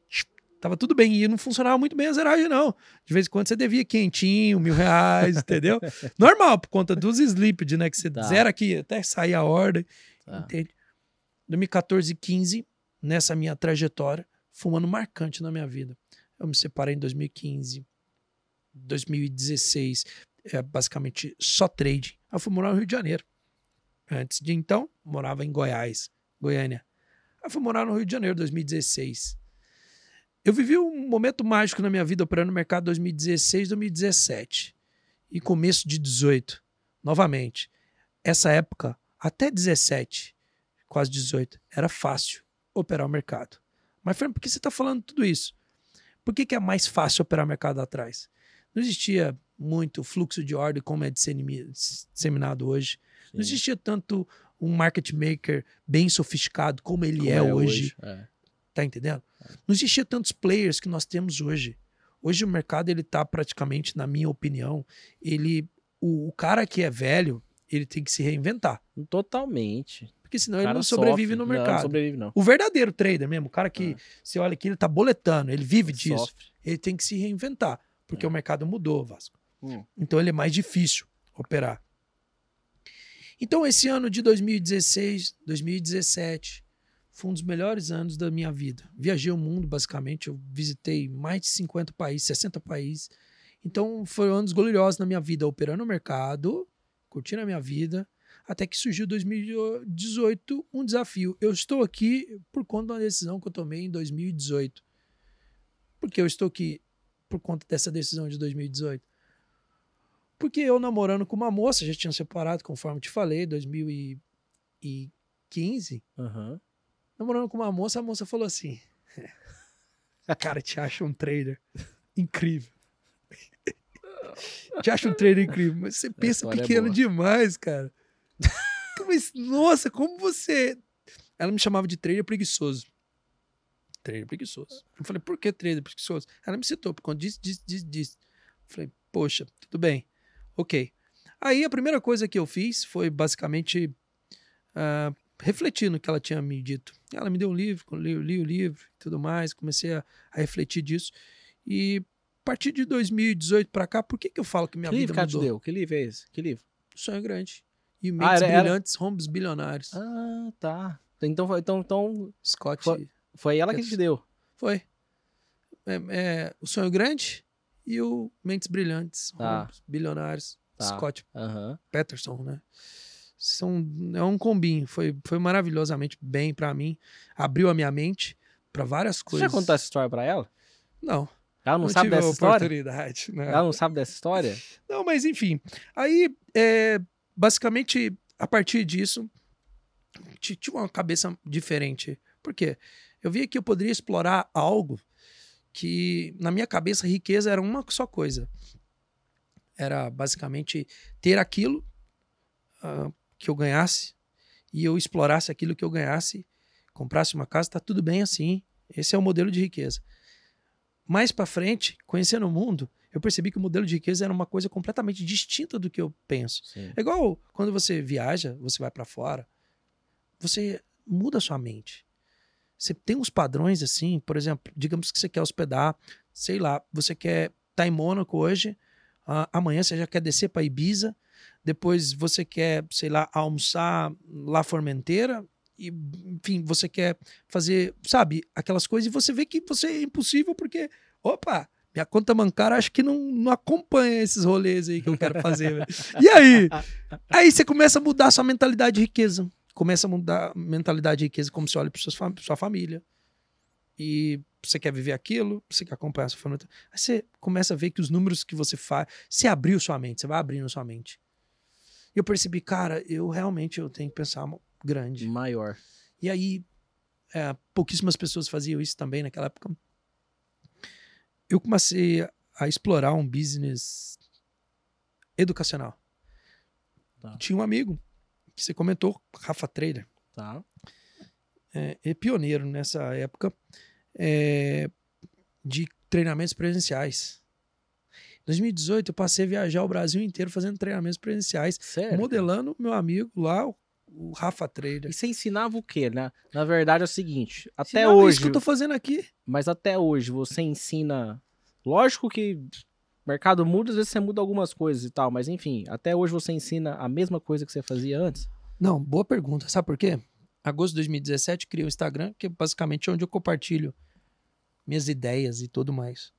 Tava tudo bem. E não funcionava muito bem a zeragem, não. De vez em quando você devia quentinho, R$1.000, entendeu? Normal, por conta dos slipped, né? Que você zera aqui até sair a ordem. Tá. Entende? 2014 e 15, nessa minha trajetória, foi um ano marcante na minha vida. Eu me separei em 2015, 2016, basicamente só trading. Eu fui morar no Rio de Janeiro. Antes de então, morava em Goiânia. Eu fui morar no Rio de Janeiro, 2016. Eu vivi um momento mágico na minha vida operando no mercado 2016, 2017 e começo de 2018. Novamente, essa época, até 2017, quase 2018, era fácil operar o mercado. Mas, Fernando, por que você está falando tudo isso? Por que é mais fácil operar o mercado atrás? Não existia muito fluxo de ordem como é disseminado hoje. Sim. Não existia tanto um market maker bem sofisticado como ele como é hoje. Tá entendendo? Não existia tantos players que nós temos hoje. Hoje o mercado ele tá praticamente, na minha opinião, o cara que é velho, ele tem que se reinventar. Totalmente. Porque senão ele não sobrevive no mercado. Não sobrevive, não. O verdadeiro trader mesmo, o cara que você olha aqui, ele tá boletando, ele vive disso. Sofre. Ele tem que se reinventar, porque o mercado mudou, Vasco. Então ele é mais difícil operar. Então esse ano de 2016, 2017, foi um dos melhores anos da minha vida. Viajei o mundo, basicamente, eu visitei mais de 50 países, 60 países. Então foram anos gloriosos na minha vida, operando o mercado, curtindo a minha vida. Até que surgiu 2018 um desafio. Eu estou aqui por conta de uma decisão que eu tomei em 2018. Porque eu estou aqui por conta dessa decisão de 2018? Porque eu namorando com uma moça, já tinha separado, conforme te falei, 2015. Uhum. Namorando com uma moça, a moça falou assim, cara, te acho um trader incrível. Te acho um trader incrível, mas você pensa pequeno demais, cara. Mas, nossa, como você... Ela me chamava de trader preguiçoso. Trader preguiçoso. Eu falei, por que trader preguiçoso? Ela me citou, por conta disso. Eu falei, poxa, tudo bem. Ok. Aí a primeira coisa que eu fiz foi basicamente refletir no que ela tinha me dito. Ela me deu um livro, eu li o livro e tudo mais, comecei a refletir disso. E a partir de 2018 para cá, por que eu falo que minha vida mudou? Deu? Que livro é esse? Que livro? Sonho Grande. E Mentes Brilhantes, Rombos Bilionários. Ah, tá. Então Scott. Foi ela que te deu. Foi. O Sonho Grande e o Mentes Brilhantes, Rombos Bilionários, Scott Peterson, né? É um combinho. Foi maravilhosamente bem pra mim. Abriu a minha mente pra várias coisas. Você já contou essa história pra ela? Não. Ela não sabe dessa história? Não. Ela não sabe dessa história? Não, mas enfim. Aí, basicamente, a partir disso, tinha uma cabeça diferente. Por quê? Eu via que eu poderia explorar algo que, na minha cabeça, riqueza era uma só coisa. Era, basicamente, ter aquilo que eu ganhasse e eu explorasse aquilo que eu ganhasse, comprasse uma casa, tá tudo bem assim. Esse é o modelo de riqueza. Mais pra frente, conhecendo o mundo, eu percebi que o modelo de riqueza era uma coisa completamente distinta do que eu penso. Sim. É igual quando você viaja, você vai para fora, você muda a sua mente. Você tem uns padrões assim, por exemplo, digamos que você quer hospedar, sei lá, você quer estar em Mônaco hoje, amanhã você já quer descer para Ibiza, depois você quer, sei lá, almoçar lá Formenteira, e, enfim, você quer fazer, sabe, aquelas coisas e você vê que você é impossível porque, opa, minha conta bancária acho que não acompanha esses rolês aí que eu quero fazer. E aí? Aí você começa a mudar a sua mentalidade de riqueza. Começa a mudar a mentalidade de riqueza como você olha para sua família. E você quer viver aquilo, você quer acompanhar a sua família. Aí você começa a ver que os números que você faz... Você abriu sua mente, você vai abrindo sua mente. E eu percebi, cara, eu realmente tenho que pensar grande. Maior. E aí, pouquíssimas pessoas faziam isso também naquela época. Eu comecei a explorar um business educacional. Tá. Tinha um amigo que você comentou, Rafa Trader. Tá. É pioneiro nessa época de treinamentos presenciais. Em 2018, eu passei a viajar o Brasil inteiro fazendo treinamentos presenciais. Sério? Modelando meu amigo lá, o Rafa Trader. E você ensinava o quê, né? Na verdade é o seguinte, até ensinava hoje... Isso que eu tô fazendo aqui. Mas até hoje você ensina... Lógico que o mercado muda, às vezes você muda algumas coisas e tal, mas enfim, até hoje você ensina a mesma coisa que você fazia antes? Não, boa pergunta. Sabe por quê? Agosto de 2017, criei o Instagram, que é basicamente onde eu compartilho minhas ideias e tudo mais.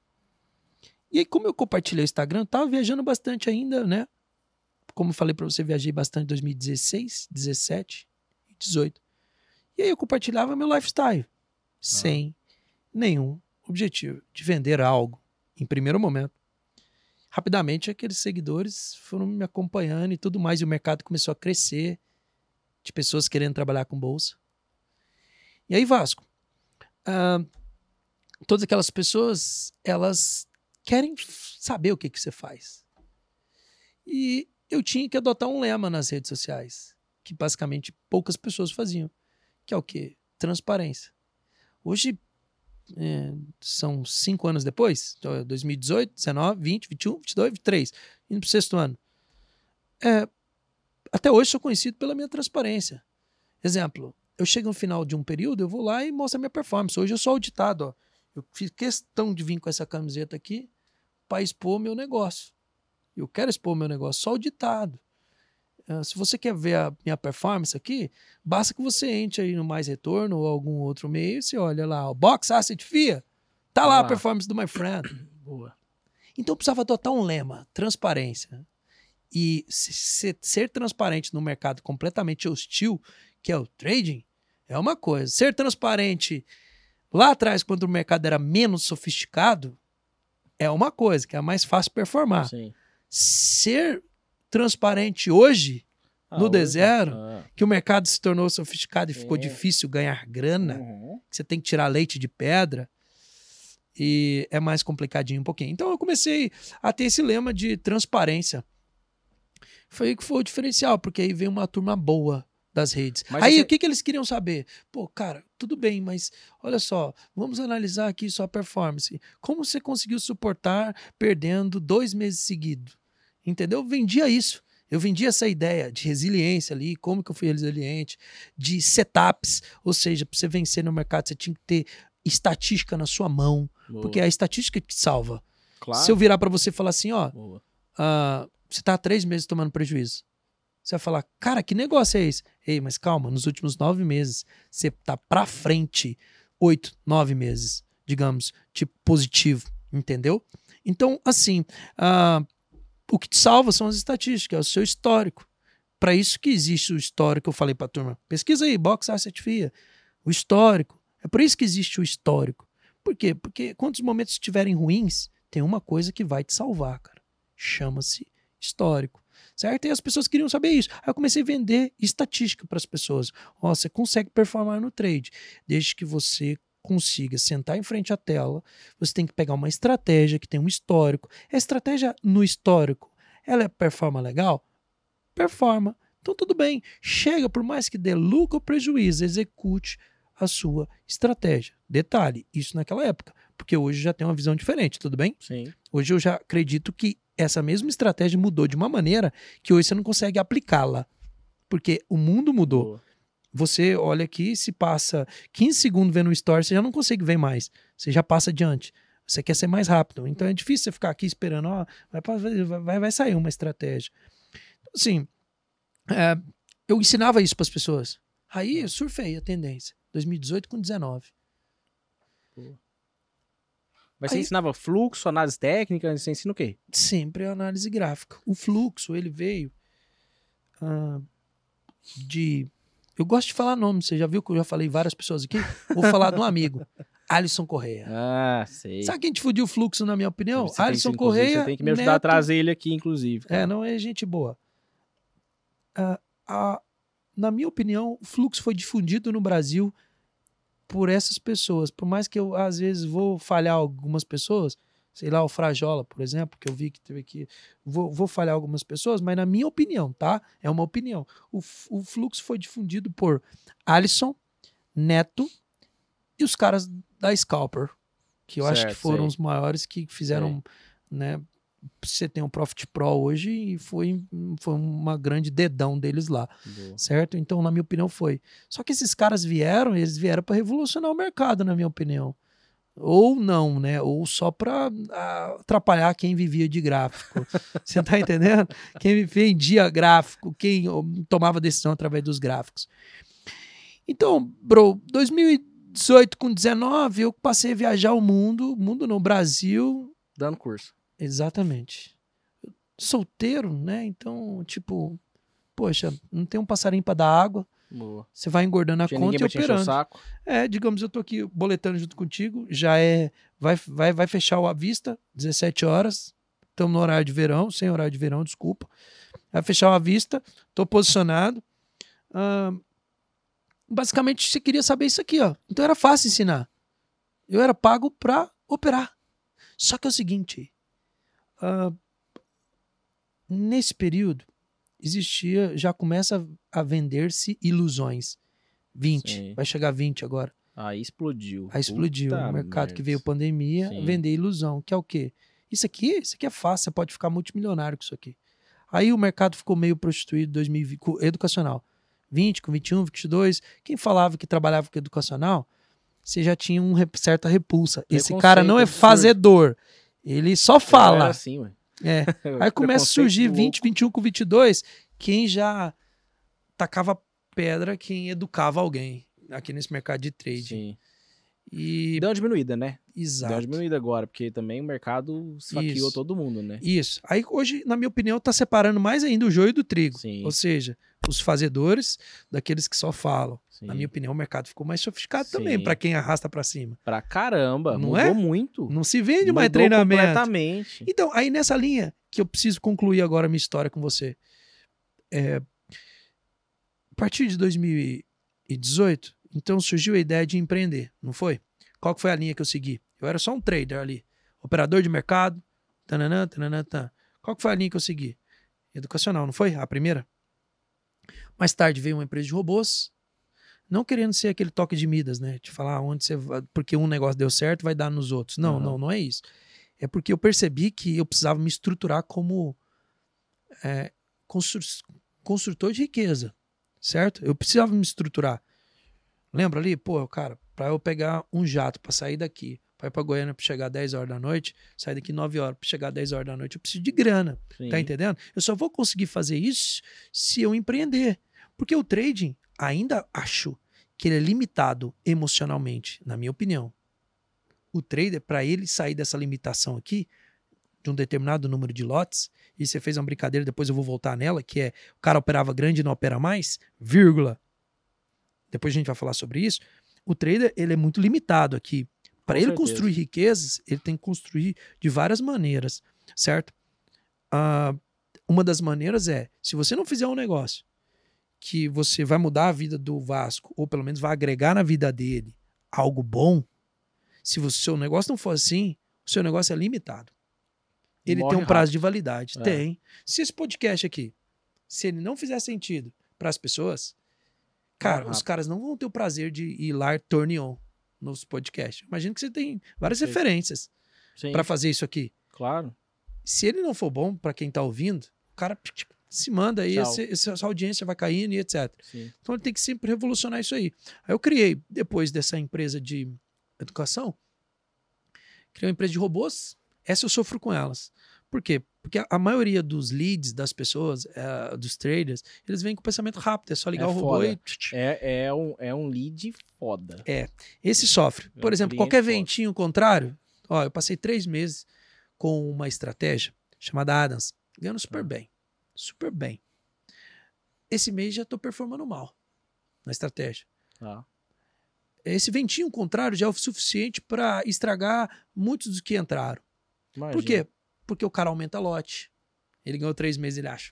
E aí, como eu compartilhei o Instagram, eu tava viajando bastante ainda, né? Como eu falei para você, viajei bastante em 2016, 17 e 18. E aí eu compartilhava meu lifestyle, sem nenhum objetivo de vender algo, em primeiro momento. Rapidamente, aqueles seguidores foram me acompanhando e tudo mais, e o mercado começou a crescer de pessoas querendo trabalhar com bolsa. E aí, Vasco, todas aquelas pessoas, elas querem saber o que você faz. E eu tinha que adotar um lema nas redes sociais, que basicamente poucas pessoas faziam, que é o quê? Transparência. Hoje, são 5 anos depois, 2018, 19, 20, 21, 22, 23, indo para o 6º ano. Até hoje sou conhecido pela minha transparência. Exemplo, eu chego no final de um período, eu vou lá e mostro a minha performance. Hoje eu sou auditado, ó. Eu fiz questão de vir com essa camiseta aqui para expor meu negócio. Eu quero expor meu negócio só auditado. Se você quer ver a minha performance aqui, basta que você entre aí no Mais Retorno ou algum outro meio e você olha lá, o Box Asset FIA. Tá lá a performance do My Friend. Boa. Então eu precisava adotar um lema, transparência. E ser transparente no mercado completamente hostil, que é o trading, é uma coisa. Ser transparente lá atrás, quando o mercado era menos sofisticado, é uma coisa, que é mais fácil performar. Sim. Ser transparente hoje, no D0, que o mercado se tornou sofisticado e ficou difícil ganhar grana, que você tem que tirar leite de pedra, e é mais complicadinho um pouquinho. Então eu comecei a ter esse lema de transparência. Foi aí que foi o diferencial, porque aí veio uma turma boa das redes. Mas aí você... o que eles queriam saber? Pô, cara, tudo bem, mas olha só, vamos analisar aqui sua performance. Como você conseguiu suportar perdendo 2 meses seguidos? Entendeu? Eu vendia isso. Eu vendi essa ideia de resiliência ali, como que eu fui resiliente, de setups, ou seja, para você vencer no mercado, você tinha que ter estatística na sua mão, porque é a estatística que te salva. Claro. Se eu virar para você e falar assim, ó, você tá há 3 meses tomando prejuízo, você vai falar, cara, que negócio é esse? Ei, mas calma, nos últimos 9 meses, você tá para frente 8, 9 meses, digamos, tipo positivo, entendeu? Então, assim... o que te salva são as estatísticas, é o seu histórico. Para isso que existe o histórico, eu falei para a turma. Pesquisa aí, Box Asset FIA, o histórico. É por isso que existe o histórico. Por quê? Porque quando os momentos estiverem ruins, tem uma coisa que vai te salvar, cara. Chama-se histórico. Certo? E as pessoas queriam saber isso. Aí eu comecei a vender estatística para as pessoas. Ó, você consegue performar no trade, desde que você consiga sentar em frente à tela, você tem que pegar uma estratégia que tem um histórico. A estratégia no histórico, ela performa legal? Performa. Então tudo bem, chega, por mais que dê lucro ou prejuízo, execute a sua estratégia. Detalhe, isso naquela época, porque hoje já tem uma visão diferente, tudo bem? Sim. Hoje eu já acredito que essa mesma estratégia mudou de uma maneira que hoje você não consegue aplicá-la, porque o mundo mudou. Boa. Você olha aqui, se passa 15 segundos vendo o story, você já não consegue ver mais. Você já passa adiante. Você quer ser mais rápido. Então é difícil você ficar aqui esperando. Ó, vai sair uma estratégia. Assim, eu ensinava isso para as pessoas. Aí eu surfei a tendência. 2018 com 19. Pô. Mas você ensinava fluxo, análise técnica? Você ensina o quê? Sempre a análise gráfica. O fluxo, ele veio de... Eu gosto de falar nome, você já viu que eu já falei várias pessoas aqui? Vou falar de um amigo, Alisson Correia. Ah, sei. Sabe quem te fudiu o fluxo, na minha opinião? Você Alisson Correia. Você tem que me ajudar Neto, a trazer ele aqui, inclusive. Cara. É, não é gente boa. Na minha opinião, o fluxo foi difundido no Brasil por essas pessoas. Por mais que eu, às vezes, vou falhar algumas pessoas, sei lá, o Frajola, por exemplo, que eu vi que teve aqui, vou falhar algumas pessoas, mas na minha opinião, tá? É uma opinião. O fluxo foi difundido por Alisson, Neto e os caras da Scalper, que eu acho que foram os maiores que fizeram, né? Você tem o Profit Pro hoje e foi uma grande dedão deles lá, certo? Então, na minha opinião, foi. Só que esses caras vieram, eles vieram para revolucionar o mercado, na minha opinião. Ou não, né? Ou só para atrapalhar quem vivia de gráfico. Você tá entendendo? Quem vendia gráfico, quem tomava decisão através dos gráficos. Então, bro, 2018 com 19, eu passei a viajar o mundo no Brasil. Dando curso. Exatamente. Solteiro, né? Então, tipo, poxa, não tem um passarinho para dar água. Boa. Você vai engordando a conta e operando. Saco. É, digamos, eu tô aqui boletando junto contigo, já é, vai fechar o à vista, 17 horas, estamos no horário de verão, sem horário de verão, desculpa. Vai fechar o à vista, tô posicionado. Basicamente, você queria saber isso aqui, ó. Então era fácil ensinar. Eu era pago pra operar. Só que é o seguinte, nesse período, existia, já começa a vender-se ilusões. 20, sim. Vai chegar 20 agora. Aí explodiu. Aí explodiu. Puta, o mercado merda. Que veio pandemia, sim. Vender ilusão, que é o quê? Isso aqui é fácil, você pode ficar multimilionário com isso aqui. Aí o mercado ficou meio prostituído, 2020, educacional. 20, com 21, 22, quem falava que trabalhava com educacional, você já tinha uma certa repulsa. Esse cara não é fazedor, ele só fala. Era assim, ué. É, aí começa a surgir louco. 20, 21 com 22, quem já tacava pedra, quem educava alguém aqui nesse mercado de trading. E deu uma diminuída, né? Exato. Deu uma diminuída agora, porque também o mercado esfaqueou todo mundo, né? Isso. Aí hoje, na minha opinião, tá separando mais ainda o joio do trigo. Sim. Ou seja, os fazedores daqueles que só falam. Sim. Na minha opinião, o mercado ficou mais sofisticado também, para quem arrasta para cima. Pra caramba, não mudou muito. Não se vende mais treinamento. Completamente. Então, aí nessa linha que eu preciso concluir agora a minha história com você. A partir de 2018... Então surgiu a ideia de empreender, não foi? Qual que foi a linha que eu segui? Eu era só um trader ali, operador de mercado, tananã, tananã, tan. Qual que foi a linha que eu segui? Educacional, não foi? A primeira? Mais tarde veio uma empresa de robôs, não querendo ser aquele toque de Midas, né? De falar onde você vai, porque um negócio deu certo, vai dar nos outros. Não, não é isso. É porque eu percebi que eu precisava me estruturar como construtor de riqueza, certo? Eu precisava me estruturar. Lembra ali? Pô, cara, pra eu pegar um jato pra sair daqui, pra ir pra Goiânia pra chegar 10 horas da noite, sair daqui 9 horas pra chegar 10 horas da noite, eu preciso de grana. Sim. Tá entendendo? Eu só vou conseguir fazer isso se eu empreender. Porque o trading, ainda acho que ele é limitado emocionalmente, na minha opinião. O trader, pra ele sair dessa limitação aqui, de um determinado número de lotes, e você fez uma brincadeira, depois eu vou voltar nela, que é, o cara operava grande e não opera mais, vírgula. Depois a gente vai falar sobre isso. O trader, ele é muito limitado aqui. Para ele construir riquezas, ele tem que construir de várias maneiras, certo? Uma das maneiras é, se você não fizer um negócio que você vai mudar a vida do Vasco, ou pelo menos vai agregar na vida dele algo bom, se o seu negócio não for assim, o seu negócio é limitado. Ele tem um prazo de validade. É. Tem. Se esse podcast aqui, se ele não fizer sentido para as pessoas... Cara, os caras não vão ter o prazer de ir lá torneon nos podcasts. Imagino que você tem várias referências para fazer isso aqui. Claro. Se ele não for bom para quem tá ouvindo, o cara se manda aí, essa audiência vai caindo e etc. Sim. Então ele tem que sempre revolucionar isso aí. Aí eu criei, depois dessa empresa de educação, criei uma empresa de robôs. Essa eu sofro com elas. Por quê? Porque a maioria dos leads das pessoas, dos traders, eles vêm com o pensamento rápido, é só ligar o robô e... É um lead foda. Esse sofre. Por exemplo, qualquer ventinho contrário, ó, eu passei 3 meses com uma estratégia chamada Adams, ganhando super bem, super bem. Esse mês já tô performando mal na estratégia. Esse ventinho contrário já é o suficiente para estragar muitos dos que entraram. Imagina. Por quê? Porque o cara aumenta lote. Ele ganhou 3 meses, ele acha.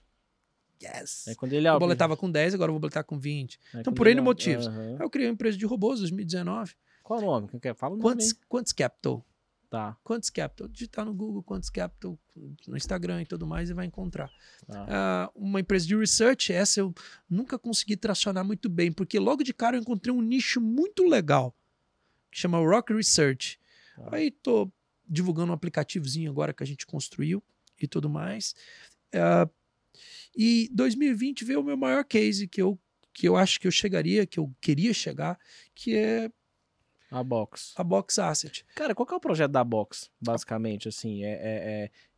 Yes! Quando ele eu boletava com 10, agora eu vou boletar com 20. Então, por N motivos. Aí eu criei uma empresa de robôs em 2019. Qual o nome? Fala o nome. Quantos Capital? Tá. Quantos Capital? Digitar no Google, Quantos Capital, no Instagram e tudo mais, e vai encontrar. Tá. Uma empresa de research, essa eu nunca consegui tracionar muito bem, porque logo de cara eu encontrei um nicho muito legal, que chama Rock Research. Tá. Aí tô divulgando um aplicativozinho agora que a gente construiu e tudo mais. E 2020 veio o meu maior case que eu acho que eu chegaria, que eu queria chegar, que é a Box Asset. Cara, qual que é o projeto da Box, basicamente? Assim,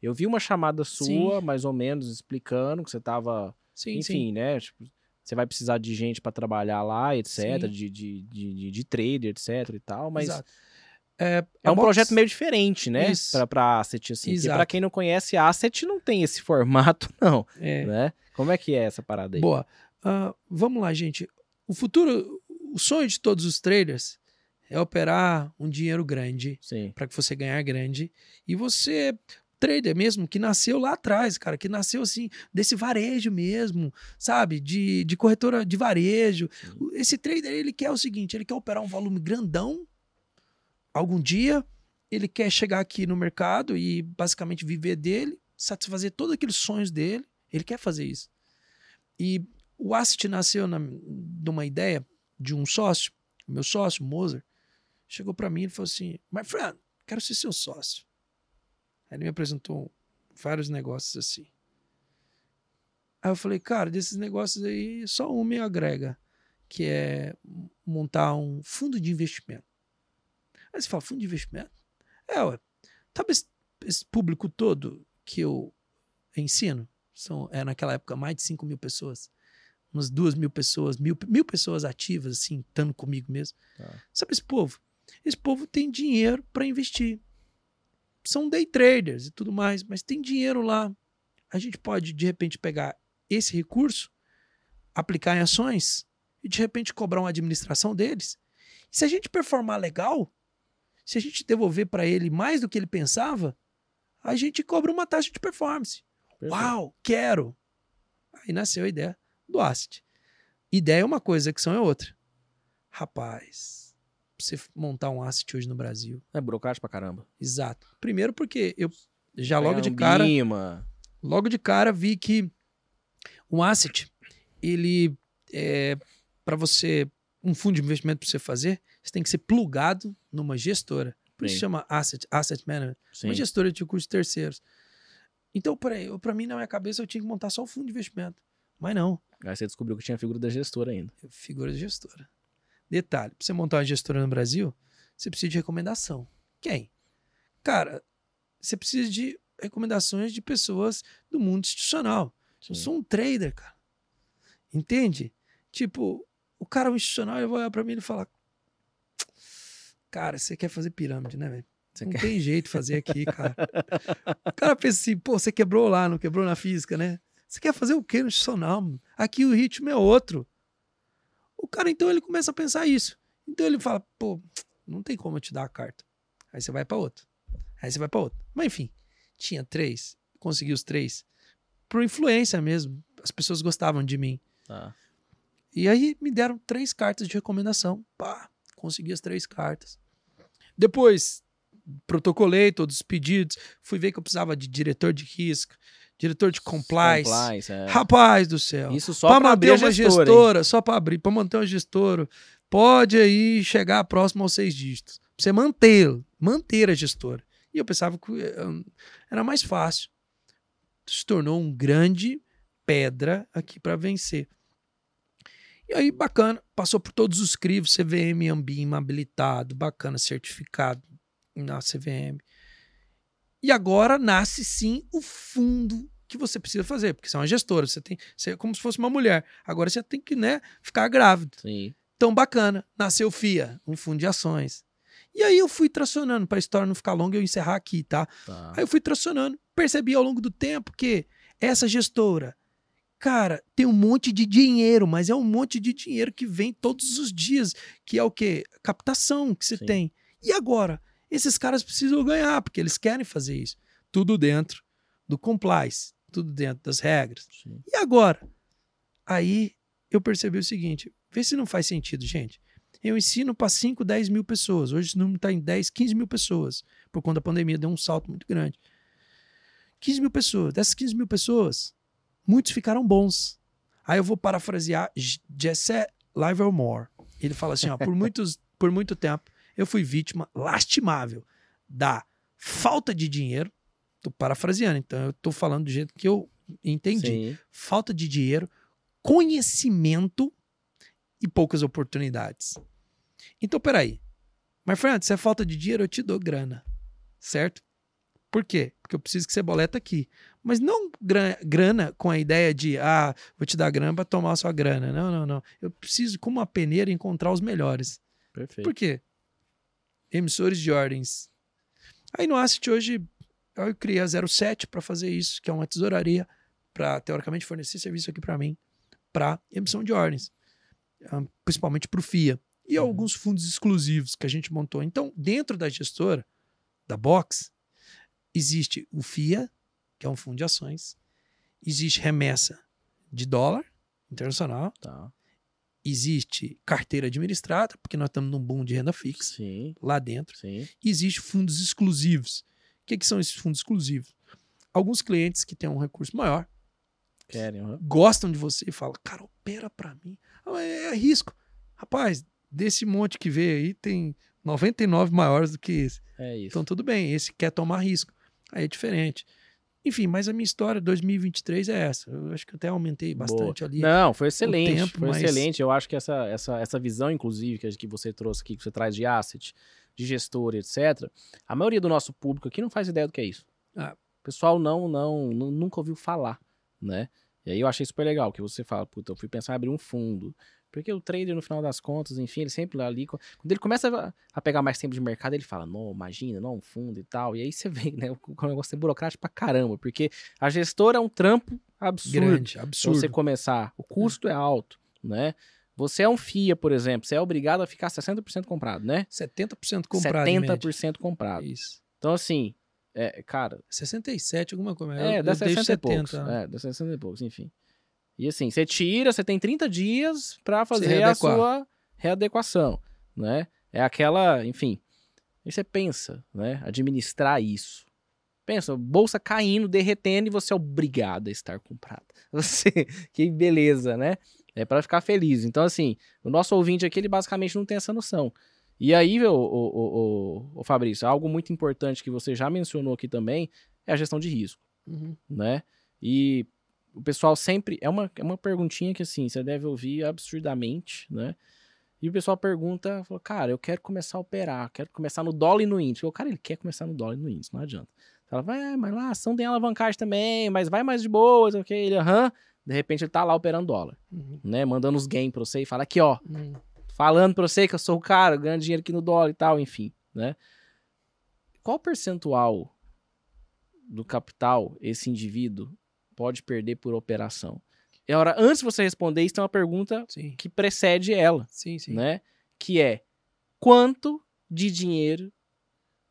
eu vi uma chamada sua, mais ou menos, explicando que você estava... Enfim, né? Tipo, você vai precisar de gente para trabalhar lá, etc., de trader, etc. e tal, mas... Exato. É um projeto meio diferente, né? Para asset, assim. Exato. Porque para quem não conhece, asset não tem esse formato, não. Né? Como é que é essa parada aí? Boa. Vamos lá, gente. O futuro, o sonho de todos os traders é operar um dinheiro grande para que você ganhar grande. E você, trader mesmo, que nasceu lá atrás, cara, que nasceu assim, desse varejo mesmo, sabe? De corretora de varejo. Sim. Esse trader, ele quer o seguinte, ele quer operar um volume grandão. Algum dia ele quer chegar aqui no mercado e basicamente viver dele, satisfazer todos aqueles sonhos dele, ele quer fazer isso. E o asset nasceu de uma ideia de um sócio, o meu sócio, Moser, chegou para mim e falou assim, my friend, quero ser seu sócio. Aí ele me apresentou vários negócios assim. Aí eu falei, cara, desses negócios aí, só um me agrega, que é montar um fundo de investimento. Aí você fala, fundo de investimento? Ué, sabe esse público todo que eu ensino? Naquela época, mais de 5 mil pessoas. Umas 2 mil pessoas, mil pessoas ativas, assim, estando comigo mesmo. Sabe esse povo? Esse povo tem dinheiro para investir. São day traders e tudo mais, mas tem dinheiro lá. A gente pode, de repente, pegar esse recurso, aplicar em ações e, de repente, cobrar uma administração deles. E se a gente performar legal, se a gente devolver para ele mais do que ele pensava, a gente cobra uma taxa de performance. Perfeito. Uau, quero! Aí nasceu a ideia do asset. Ideia é uma coisa, execução é outra. Rapaz, você montar um asset hoje no Brasil... É burocrático pra caramba. Exato. Primeiro porque eu já logo de cara vi que um asset, ele é para você... Um fundo de investimento para você fazer, você tem que ser plugado numa gestora. Por isso chama asset management. Sim. Uma gestora de recursos terceiros. Então, para mim, na minha cabeça, eu tinha que montar só o fundo de investimento. Mas não. Aí você descobriu que tinha a figura da gestora ainda. Figura da gestora. Detalhe, para você montar uma gestora no Brasil, você precisa de recomendação. Quem? Cara, você precisa de recomendações de pessoas do mundo institucional. Sim. Eu sou um trader, cara. Entende? Tipo... O cara, o institucional, ele vai olhar pra mim e falar: cara, você quer fazer pirâmide, né, velho? Não tem jeito de fazer aqui, cara. O cara pensa assim: pô, você quebrou lá, não quebrou na física, né? Você quer fazer o quê no institucional? Mano? Aqui o ritmo é outro. O cara, então, ele começa a pensar isso. Então ele fala: pô, não tem como eu te dar a carta. Aí você vai pra outro. Aí você vai pra outro. Mas enfim, tinha três, consegui os três. Por influência mesmo. As pessoas gostavam de mim. Ah. E aí me deram 3 cartas de recomendação. Pá, consegui as 3 cartas. Depois, protocolei todos os pedidos. Fui ver que eu precisava de diretor de risco, diretor de compliance. Rapaz do céu. Isso só para abrir uma gestora. Hein? Só para abrir, para manter uma gestora. Pode aí chegar próximo aos 6 dígitos. Pra você manter a gestora. E eu pensava que era mais fácil. Se tornou um grande pedra aqui para vencer. E aí, bacana, passou por todos os crivos, CVM, Ambima, habilitado, bacana, certificado na CVM. E agora nasce, sim, o fundo que você precisa fazer, porque você é uma gestora, você é como se fosse uma mulher. Agora você tem que, né, ficar grávida. Sim. Então, bacana, nasceu FIA, um fundo de ações. E aí eu fui tracionando, para a história não ficar longa, eu encerrar aqui, tá? Aí eu fui tracionando, percebi ao longo do tempo que essa gestora, cara, tem um monte de dinheiro, mas é um monte de dinheiro que vem todos os dias, que é o quê? Captação que você tem. E agora? Esses caras precisam ganhar, porque eles querem fazer isso. Tudo dentro do compliance, tudo dentro das regras. Sim. E agora? Aí eu percebi o seguinte, vê se não faz sentido, gente. Eu ensino para 5, 10 mil pessoas. Hoje esse número está em 10, 15 mil pessoas. Por conta da pandemia, deu um salto muito grande. 15 mil pessoas. Dessas 15 mil pessoas... Muitos ficaram bons. Aí eu vou parafrasear Jesse Livermore. Ele fala assim, ó, por muito tempo eu fui vítima lastimável da falta de dinheiro. Tô parafraseando, então eu tô falando do jeito que eu entendi. Sim. Falta de dinheiro, conhecimento e poucas oportunidades. Então, peraí. My friend, se é falta de dinheiro, eu te dou grana. Certo? Por quê? Porque eu preciso que você boleta aqui. Mas não grana com a ideia de, ah, vou te dar grana para tomar a sua grana. Não, não, não. Eu preciso, como uma peneira, encontrar os melhores. Perfeito. Por quê? Emissores de ordens. Aí no Asset hoje, eu criei a 07 para fazer isso, que é uma tesouraria para, teoricamente, fornecer serviço aqui para mim, para emissão de ordens. Principalmente para o FIA. E alguns fundos exclusivos que a gente montou. Então, dentro da gestora, da Box, existe o FIA, que é um fundo de ações. Existe remessa de dólar internacional. Tá. Existe carteira administrada, porque nós estamos num boom de renda fixa. Sim. Lá dentro. Sim. Existem fundos exclusivos. O que são esses fundos exclusivos? Alguns clientes que têm um recurso maior querem, gostam de você e falam, cara, opera para mim. É risco. Rapaz, desse monte que veio aí, tem 99 maiores do que esse. É isso. Então tudo bem, esse quer tomar risco. Aí é diferente. Enfim, mas a minha história 2023 é essa. Eu acho que até aumentei bastante. Boa. Ali. Não, foi excelente. Tempo, foi excelente. Eu acho que essa visão, inclusive, que você trouxe aqui, que você traz de asset, de gestor, etc. A maioria do nosso público aqui não faz ideia do que é isso. Ah. O pessoal nunca ouviu falar, né? E aí eu achei super legal que você fala, puta, eu fui pensar em abrir um fundo. Porque o trader, no final das contas, enfim, ele sempre ali... Quando ele começa a pegar mais tempo de mercado, ele fala, não, imagina, não, um fundo e tal. E aí você vê, né, o negócio é burocrático pra caramba. Porque a gestora é um trampo absurdo. Grande, absurdo. Pra você começar. O custo é alto, né? Você é um FIA, por exemplo, você é obrigado a ficar 60% comprado, né? 70% comprado, 70% comprado. Isso. Então, assim... É, cara... 67, alguma coisa. É, dá 60 e poucos. É, dá 60 e poucos, enfim. E assim, você tira, você tem 30 dias pra fazer a sua readequação, né? É aquela, enfim... E você pensa, né? Administrar isso. Pensa, bolsa caindo, derretendo e você é obrigado a estar comprado. Você... Que beleza, né? É pra ficar feliz. Então, assim, o nosso ouvinte aqui, ele basicamente não tem essa noção. E aí, o Fabrício, algo muito importante que você já mencionou aqui também é a gestão de risco, né? E o pessoal sempre... É uma perguntinha que, assim, você deve ouvir absurdamente, né? E o pessoal pergunta, fala, cara, eu quero começar a operar, quero começar no dólar e no índice. O cara, ele quer começar no dólar e no índice, não adianta. Ela fala, é, mas lá a ação tem alavancagem também, mas vai mais de boa, ok? Ele, de repente, ele tá lá operando dólar, né? Mandando os gains pra você e fala, aqui, ó... Falando pra você que eu sou o cara, ganho dinheiro aqui no dólar e tal, enfim, né? Qual percentual do capital esse indivíduo pode perder por operação? E agora, antes de você responder isso, tem uma pergunta que precede ela, né? Que é, quanto de dinheiro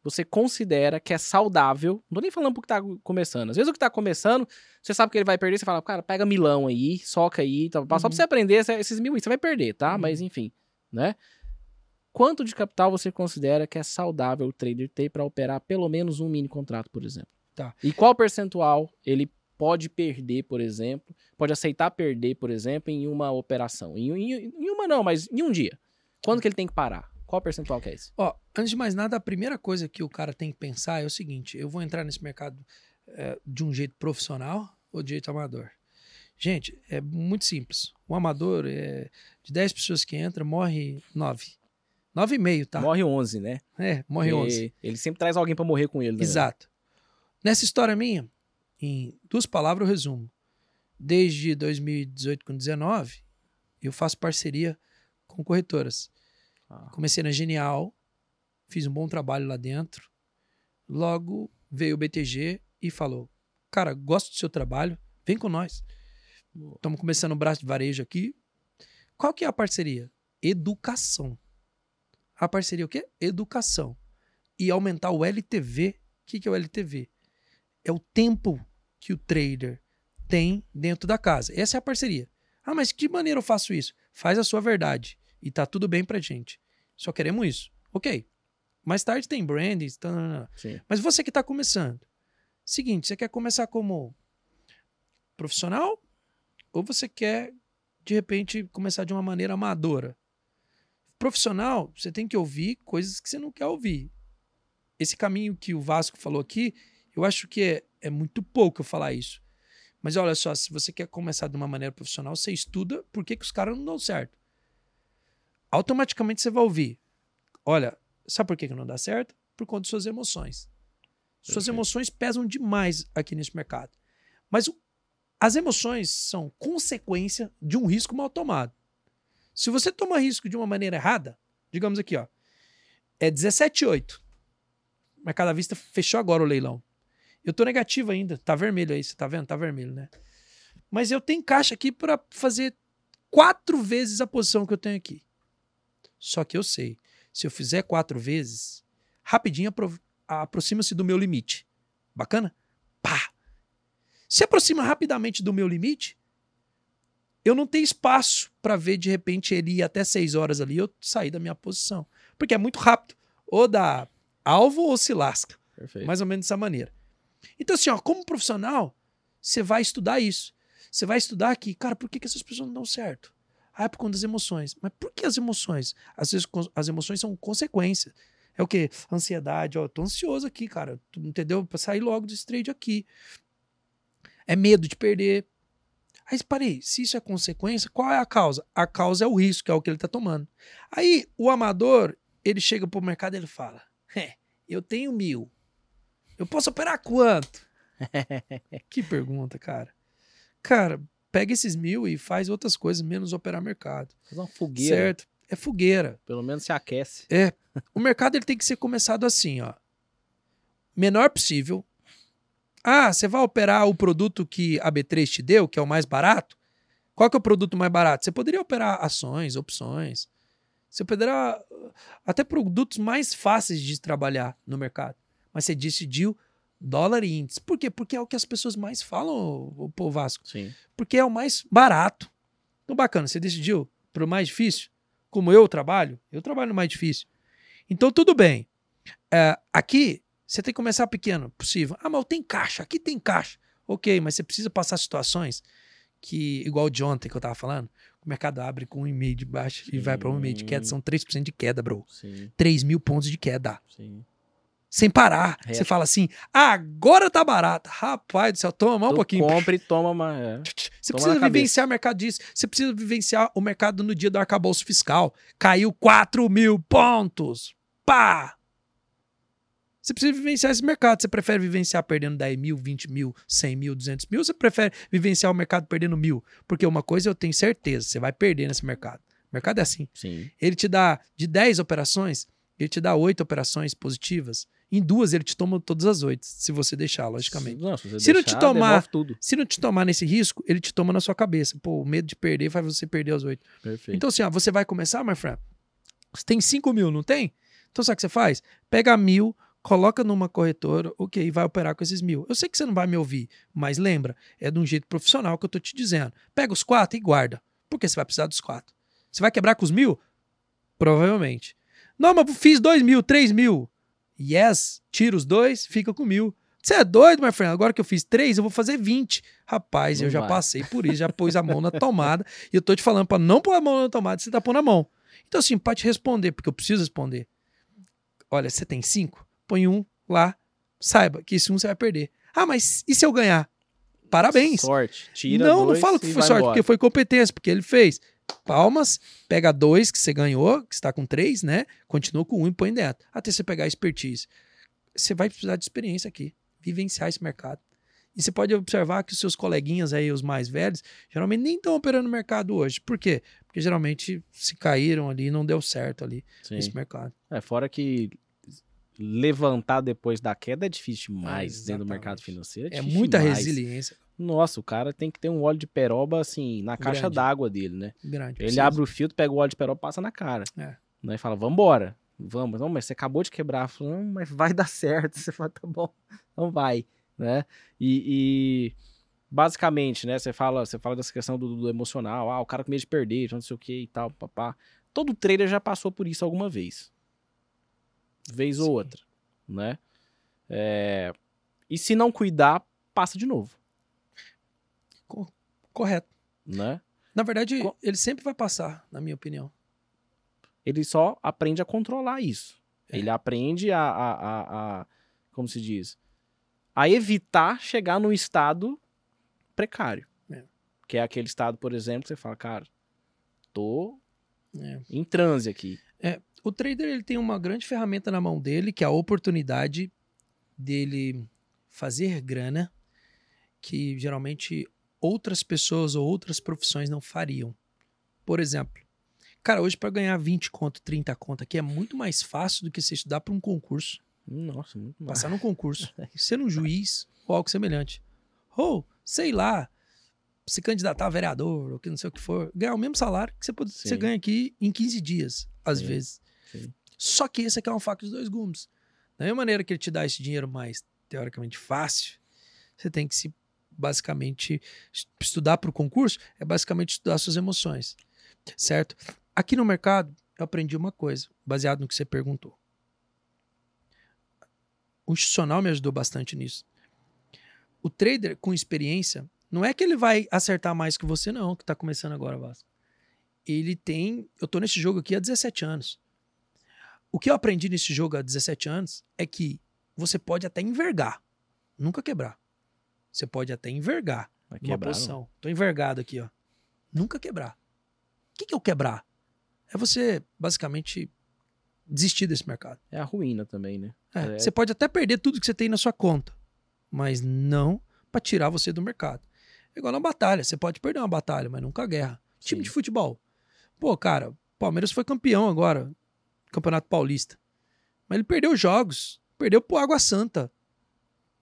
você considera que é saudável? Não tô nem falando pro que tá começando. Às vezes o que tá começando, você sabe que ele vai perder, você fala, cara, pega milão aí, soca aí, tá, só pra você aprender esses mil, você vai perder, tá? Mas, enfim... Né? Quanto de capital você considera que é saudável o trader ter para operar pelo menos um mini contrato, por exemplo? Tá. E qual percentual ele pode perder, por exemplo, pode aceitar perder, por exemplo, em uma operação? Em uma não, mas em um dia. Quando que ele tem que parar? Qual percentual que é esse? Ó, antes de mais nada, a primeira coisa que o cara tem que pensar é o seguinte, eu vou entrar nesse mercado de um jeito profissional ou de jeito amador? Gente, é muito simples. O amador, de 10 pessoas que entram, morre 9. 9,5, tá? Morre 11, né? É, morre 11. Ele sempre traz alguém pra morrer com ele, né? Exato. Nessa história minha, em 2 palavras eu resumo. Desde 2018 com 2019, eu faço parceria com corretoras. Comecei na Genial, fiz um bom trabalho lá dentro. Logo veio o BTG e falou, cara, gosto do seu trabalho, vem com nós. Estamos começando o braço de varejo aqui. Qual que é a parceria? Educação. A parceria o quê? Educação. E aumentar o LTV. O que é o LTV? É o tempo que o trader tem dentro da casa. Essa é a parceria. Ah, mas que maneira eu faço isso? Faz a sua verdade. E tá tudo bem pra gente. Só queremos isso. Ok. Mais tarde tem branding. Mas você que tá começando. Seguinte, você quer começar como profissional? Ou você quer, de repente, começar de uma maneira amadora. Profissional, você tem que ouvir coisas que você não quer ouvir. Esse caminho que o Vasco falou aqui, eu acho que é muito pouco eu falar isso. Mas olha só, se você quer começar de uma maneira profissional, você estuda por que os caras não dão certo. Automaticamente você vai ouvir. Olha, sabe por que não dá certo? Por conta de suas emoções. Suas emoções pesam demais aqui nesse mercado. Mas as emoções são consequência de um risco mal tomado. Se você toma risco de uma maneira errada, digamos aqui, ó, é 17,8. Mercado à Vista fechou agora o leilão. Eu tô negativo ainda, tá vermelho aí, você tá vendo? Tá vermelho, né? Mas eu tenho caixa aqui para fazer 4 vezes a posição que eu tenho aqui. Só que eu sei, se eu fizer 4 vezes, rapidinho aproxima-se do meu limite. Bacana? Pá! Se aproxima rapidamente do meu limite, eu não tenho espaço para ver, de repente, ele ir até 6 horas ali e eu sair da minha posição. Porque é muito rápido. Ou dá alvo ou se lasca. Perfeito. Mais ou menos dessa maneira. Então, assim, ó, como profissional, você vai estudar isso. Você vai estudar que, cara, por que essas pessoas não dão certo? Ah, é por conta das emoções. Mas por que as emoções? Às vezes, as emoções são consequência. É o quê? Ansiedade. Ó, eu tô ansioso aqui, cara. Entendeu? Pra sair logo desse trade aqui. É medo de perder. Aí, parei, se isso é consequência, qual é a causa? A causa é o risco, é o que ele tá tomando. Aí, o amador, ele chega pro mercado e ele fala, eu tenho 1000. Eu posso operar quanto? Que pergunta, cara. Cara, pega esses 1.000 e faz outras coisas, menos operar mercado. Faz uma fogueira. Certo? É fogueira. Pelo menos se aquece. É. O mercado ele tem que ser começado assim, ó. Menor possível. Ah, você vai operar o produto que a B3 te deu, que é o mais barato? Qual que é o produto mais barato? Você poderia operar ações, opções. Você poderá até produtos mais fáceis de trabalhar no mercado. Mas você decidiu dólar e índice. Por quê? Porque é o que as pessoas mais falam, pô, Vasco. Sim. Porque é o mais barato. Então, bacana. Você decidiu pro mais difícil? Como eu trabalho no mais difícil. Então, tudo bem. Aqui, você tem que começar pequeno, possível. Ah, mas tem caixa. Aqui tem caixa. Ok, mas você precisa passar situações que, igual de ontem que eu tava falando, o mercado abre com 1,5 de baixa e vai para 1,5 de queda. São 3% de queda, bro. Sim. 3.000 pontos de queda. Sim. Sem parar. É. Você fala assim, ah, agora tá barato. Rapaz do céu, toma mais um pouquinho. Compra e toma mais. É. Você toma precisa vivenciar o mercado disso. Você precisa vivenciar o mercado no dia do arcabouço fiscal. Caiu 4.000 pontos. Pá! Você precisa vivenciar esse mercado. Você prefere vivenciar perdendo 10.000, 20.000, 100.000, 200.000? Ou você prefere vivenciar o mercado perdendo 1.000? Porque uma coisa eu tenho certeza, você vai perder nesse mercado. O mercado é assim. Sim. Ele te dá, de 10 operações, ele te dá 8 operações positivas. Em 2 ele te toma todas as 8, se você deixar, logicamente. Não, se você deixar, devolve tudo. Se não te tomar nesse risco, ele te toma na sua cabeça. Pô, o medo de perder faz você perder as 8. Perfeito. Então assim, ó, você vai começar, my friend? Você tem 5.000, não tem? Então sabe o que você faz? Pega 1.000, coloca numa corretora, ok, e vai operar com esses 1.000. Eu sei que você não vai me ouvir, mas lembra, é de um jeito profissional que eu tô te dizendo. Pega os 4 e guarda, porque você vai precisar dos 4. Você vai quebrar com os 1.000? Provavelmente. Não, mas fiz 2.000, 3.000. Yes, tira os 2, fica com 1.000. Você é doido, my friend? Agora que eu fiz 3, eu vou fazer 20. Rapaz, eu já passei por isso, já pus a mão na tomada. E eu tô te falando pra não pôr a mão na tomada, você tá pondo a mão. Então assim, pra te responder, porque eu preciso responder. Olha, você tem 5? Põe 1 lá, saiba que esse 1 você vai perder. Ah, mas e se eu ganhar? Parabéns. Sorte, tira 2. Não, não fala que foi sorte, embora. Porque foi competência, porque ele fez. Palmas, pega 2 que você ganhou, que está com 3, né? Continua com 1 e põe dentro. Até você pegar a expertise. Você vai precisar de experiência aqui, vivenciar esse mercado. E você pode observar que os seus coleguinhas aí, os mais velhos, geralmente nem estão operando no mercado hoje. Por quê? Porque geralmente se caíram ali e não deu certo ali. Sim. Nesse mercado. É, fora que levantar depois da queda é difícil demais dentro do mercado financeiro. É muita resiliência. Nossa, o cara tem que ter um óleo de peroba, assim, na caixa d'água dele, né? Grande. Ele abre o filtro, pega o óleo de peroba, passa na cara. É. Né? E fala, vambora. Vamos. Não, mas você acabou de quebrar. Fala, não, mas vai dar certo. Você fala, tá bom. Não vai. Né? E basicamente, né? Você fala dessa questão do emocional. Ah, o cara com medo de perder, não sei o que e tal, papá. Todo trader já passou por isso alguma vez. Sim. Ou outra, né? E se não cuidar, passa de novo. Correto. Né? Na verdade, ele sempre vai passar, na minha opinião. Ele só aprende a controlar isso. É. Ele aprende a como se diz, a evitar chegar num estado precário. É. Que é aquele estado, por exemplo, que você fala, cara, tô em transe aqui. É. O trader ele tem uma grande ferramenta na mão dele, que é a oportunidade dele fazer grana que geralmente outras pessoas ou outras profissões não fariam. Por exemplo, cara, hoje para ganhar 20 conto, 30 conto aqui é muito mais fácil do que você estudar para um concurso. Nossa, muito mais. Passar num concurso, ser um juiz ou algo semelhante. Ou, sei lá, se candidatar a vereador ou que não sei o que for, ganhar o mesmo salário que você ganha aqui em 15 dias, às vezes. Sim. Só que esse aqui é uma faca de 2 gumes. Da mesma maneira que ele te dá esse dinheiro mais teoricamente fácil, você tem que se basicamente estudar para o concurso, é basicamente estudar suas emoções, certo? Aqui no mercado eu aprendi uma coisa, baseado no que você perguntou. O institucional me ajudou bastante nisso. O trader com experiência, não é que ele vai acertar mais que você não, que está começando agora, Vasco. Ele tem... Eu tô nesse jogo aqui há 17 anos. O que eu aprendi nesse jogo há 17 anos é que você pode até envergar. Nunca quebrar. Você pode até envergar. Vai uma posição. Tô envergado aqui, ó. Nunca quebrar. O que é o quebrar? É você, basicamente, desistir desse mercado. É a ruína também, né? Você pode até perder tudo que você tem na sua conta. Mas não para tirar você do mercado. É igual na batalha. Você pode perder uma batalha, mas nunca a guerra. Sim. Time de futebol. Pô, cara, Palmeiras foi campeão agora, Campeonato Paulista. Mas ele perdeu jogos. Perdeu pro Água Santa.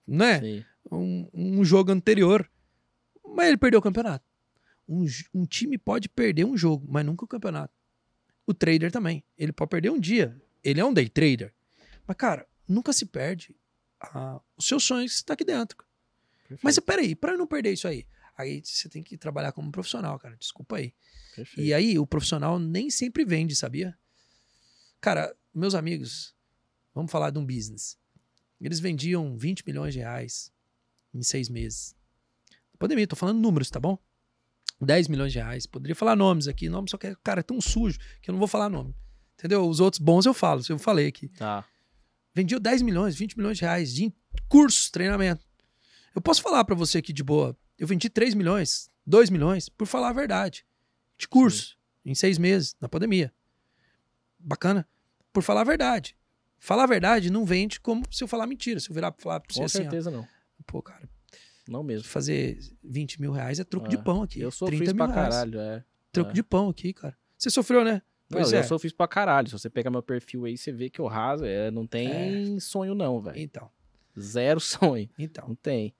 Né? Um jogo anterior. Mas ele perdeu o campeonato. Um time pode perder um jogo, mas nunca o campeonato. O trader também. Ele pode perder um dia. Ele é um day trader. Mas, cara, nunca se perde. Os seus sonhos estão aqui dentro. Perfeito. Mas peraí, para não perder isso aí, aí você tem que trabalhar como profissional, cara. Desculpa aí. Perfeito. E aí, o profissional nem sempre vende, sabia? Cara, meus amigos, vamos falar de um business. Eles vendiam 20 milhões de reais em 6 meses. Pandemia, tô falando números, tá bom? 10 milhões de reais. Poderia falar nomes aqui. Nome só que, cara, é tão sujo que eu não vou falar nome. Entendeu? Os outros bons eu falo, eu falei aqui. Tá. Vendiam 10 milhões, 20 milhões de reais de curso, treinamento. Eu posso falar pra você aqui de boa, eu vendi 3 milhões, 2 milhões, por falar a verdade. De curso, sim, em 6 meses, na pandemia. Bacana? Por falar a verdade. Falar a verdade não vende como se eu falar mentira, se eu virar pra falar pra você. Com certeza assim, ó, não. Pô, cara, não mesmo. Fazer 20 mil reais é troco de pão aqui. Eu sofri 30 mil pra reais. Caralho, é. Troco de pão aqui, cara. Você sofreu, né? Pois não, é. Eu sofri pra caralho. Se você pegar meu perfil aí, você vê que eu raso. Não tem sonho não, velho. Então. Zero sonho. Então. Não tem.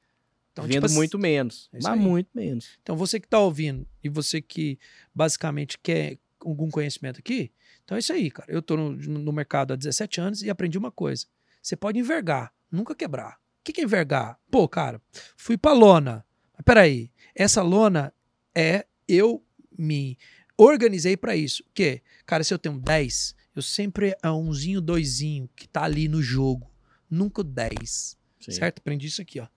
Então, vendo tipo, muito menos. É, mas aí, muito menos. Então você que tá ouvindo e você que basicamente quer algum conhecimento aqui, então é isso aí, cara. Eu tô no mercado há 17 anos e aprendi uma coisa. Você pode envergar, nunca quebrar. O que é envergar? Pô, cara, fui pra lona. Mas peraí, essa lona eu me organizei pra isso. O quê? Cara, se eu tenho 10, eu sempre é umzinho, doisinho, que tá ali no jogo. Nunca 10. Sim. Certo? Aprendi isso aqui, ó.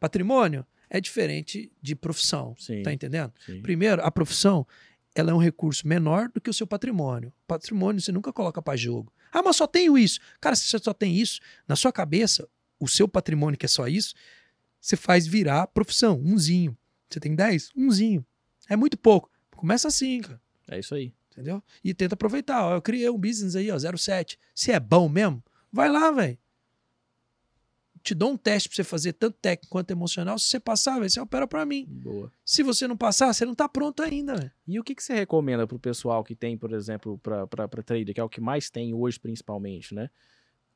Patrimônio é diferente de profissão. Sim. Tá entendendo? Sim. Primeiro, a profissão, ela é um recurso menor do que o seu patrimônio. Patrimônio você nunca coloca pra jogo. Ah, mas só tenho isso. Cara, se você só tem isso, na sua cabeça, o seu patrimônio, que é só isso, você faz virar profissão, umzinho. Você tem 10? Umzinho. É muito pouco. Começa assim, cara. É isso aí. Entendeu? E tenta aproveitar. Ó, eu criei um business aí, ó, 0,7. Se é bom mesmo, vai lá, velho. Te dou um teste pra você fazer, tanto técnico quanto emocional. Se você passar, velho, você opera pra mim. Boa. Se você não passar, você não tá pronto ainda, velho. E o que você recomenda pro pessoal que tem, por exemplo, pra trader, que é o que mais tem hoje, principalmente, né?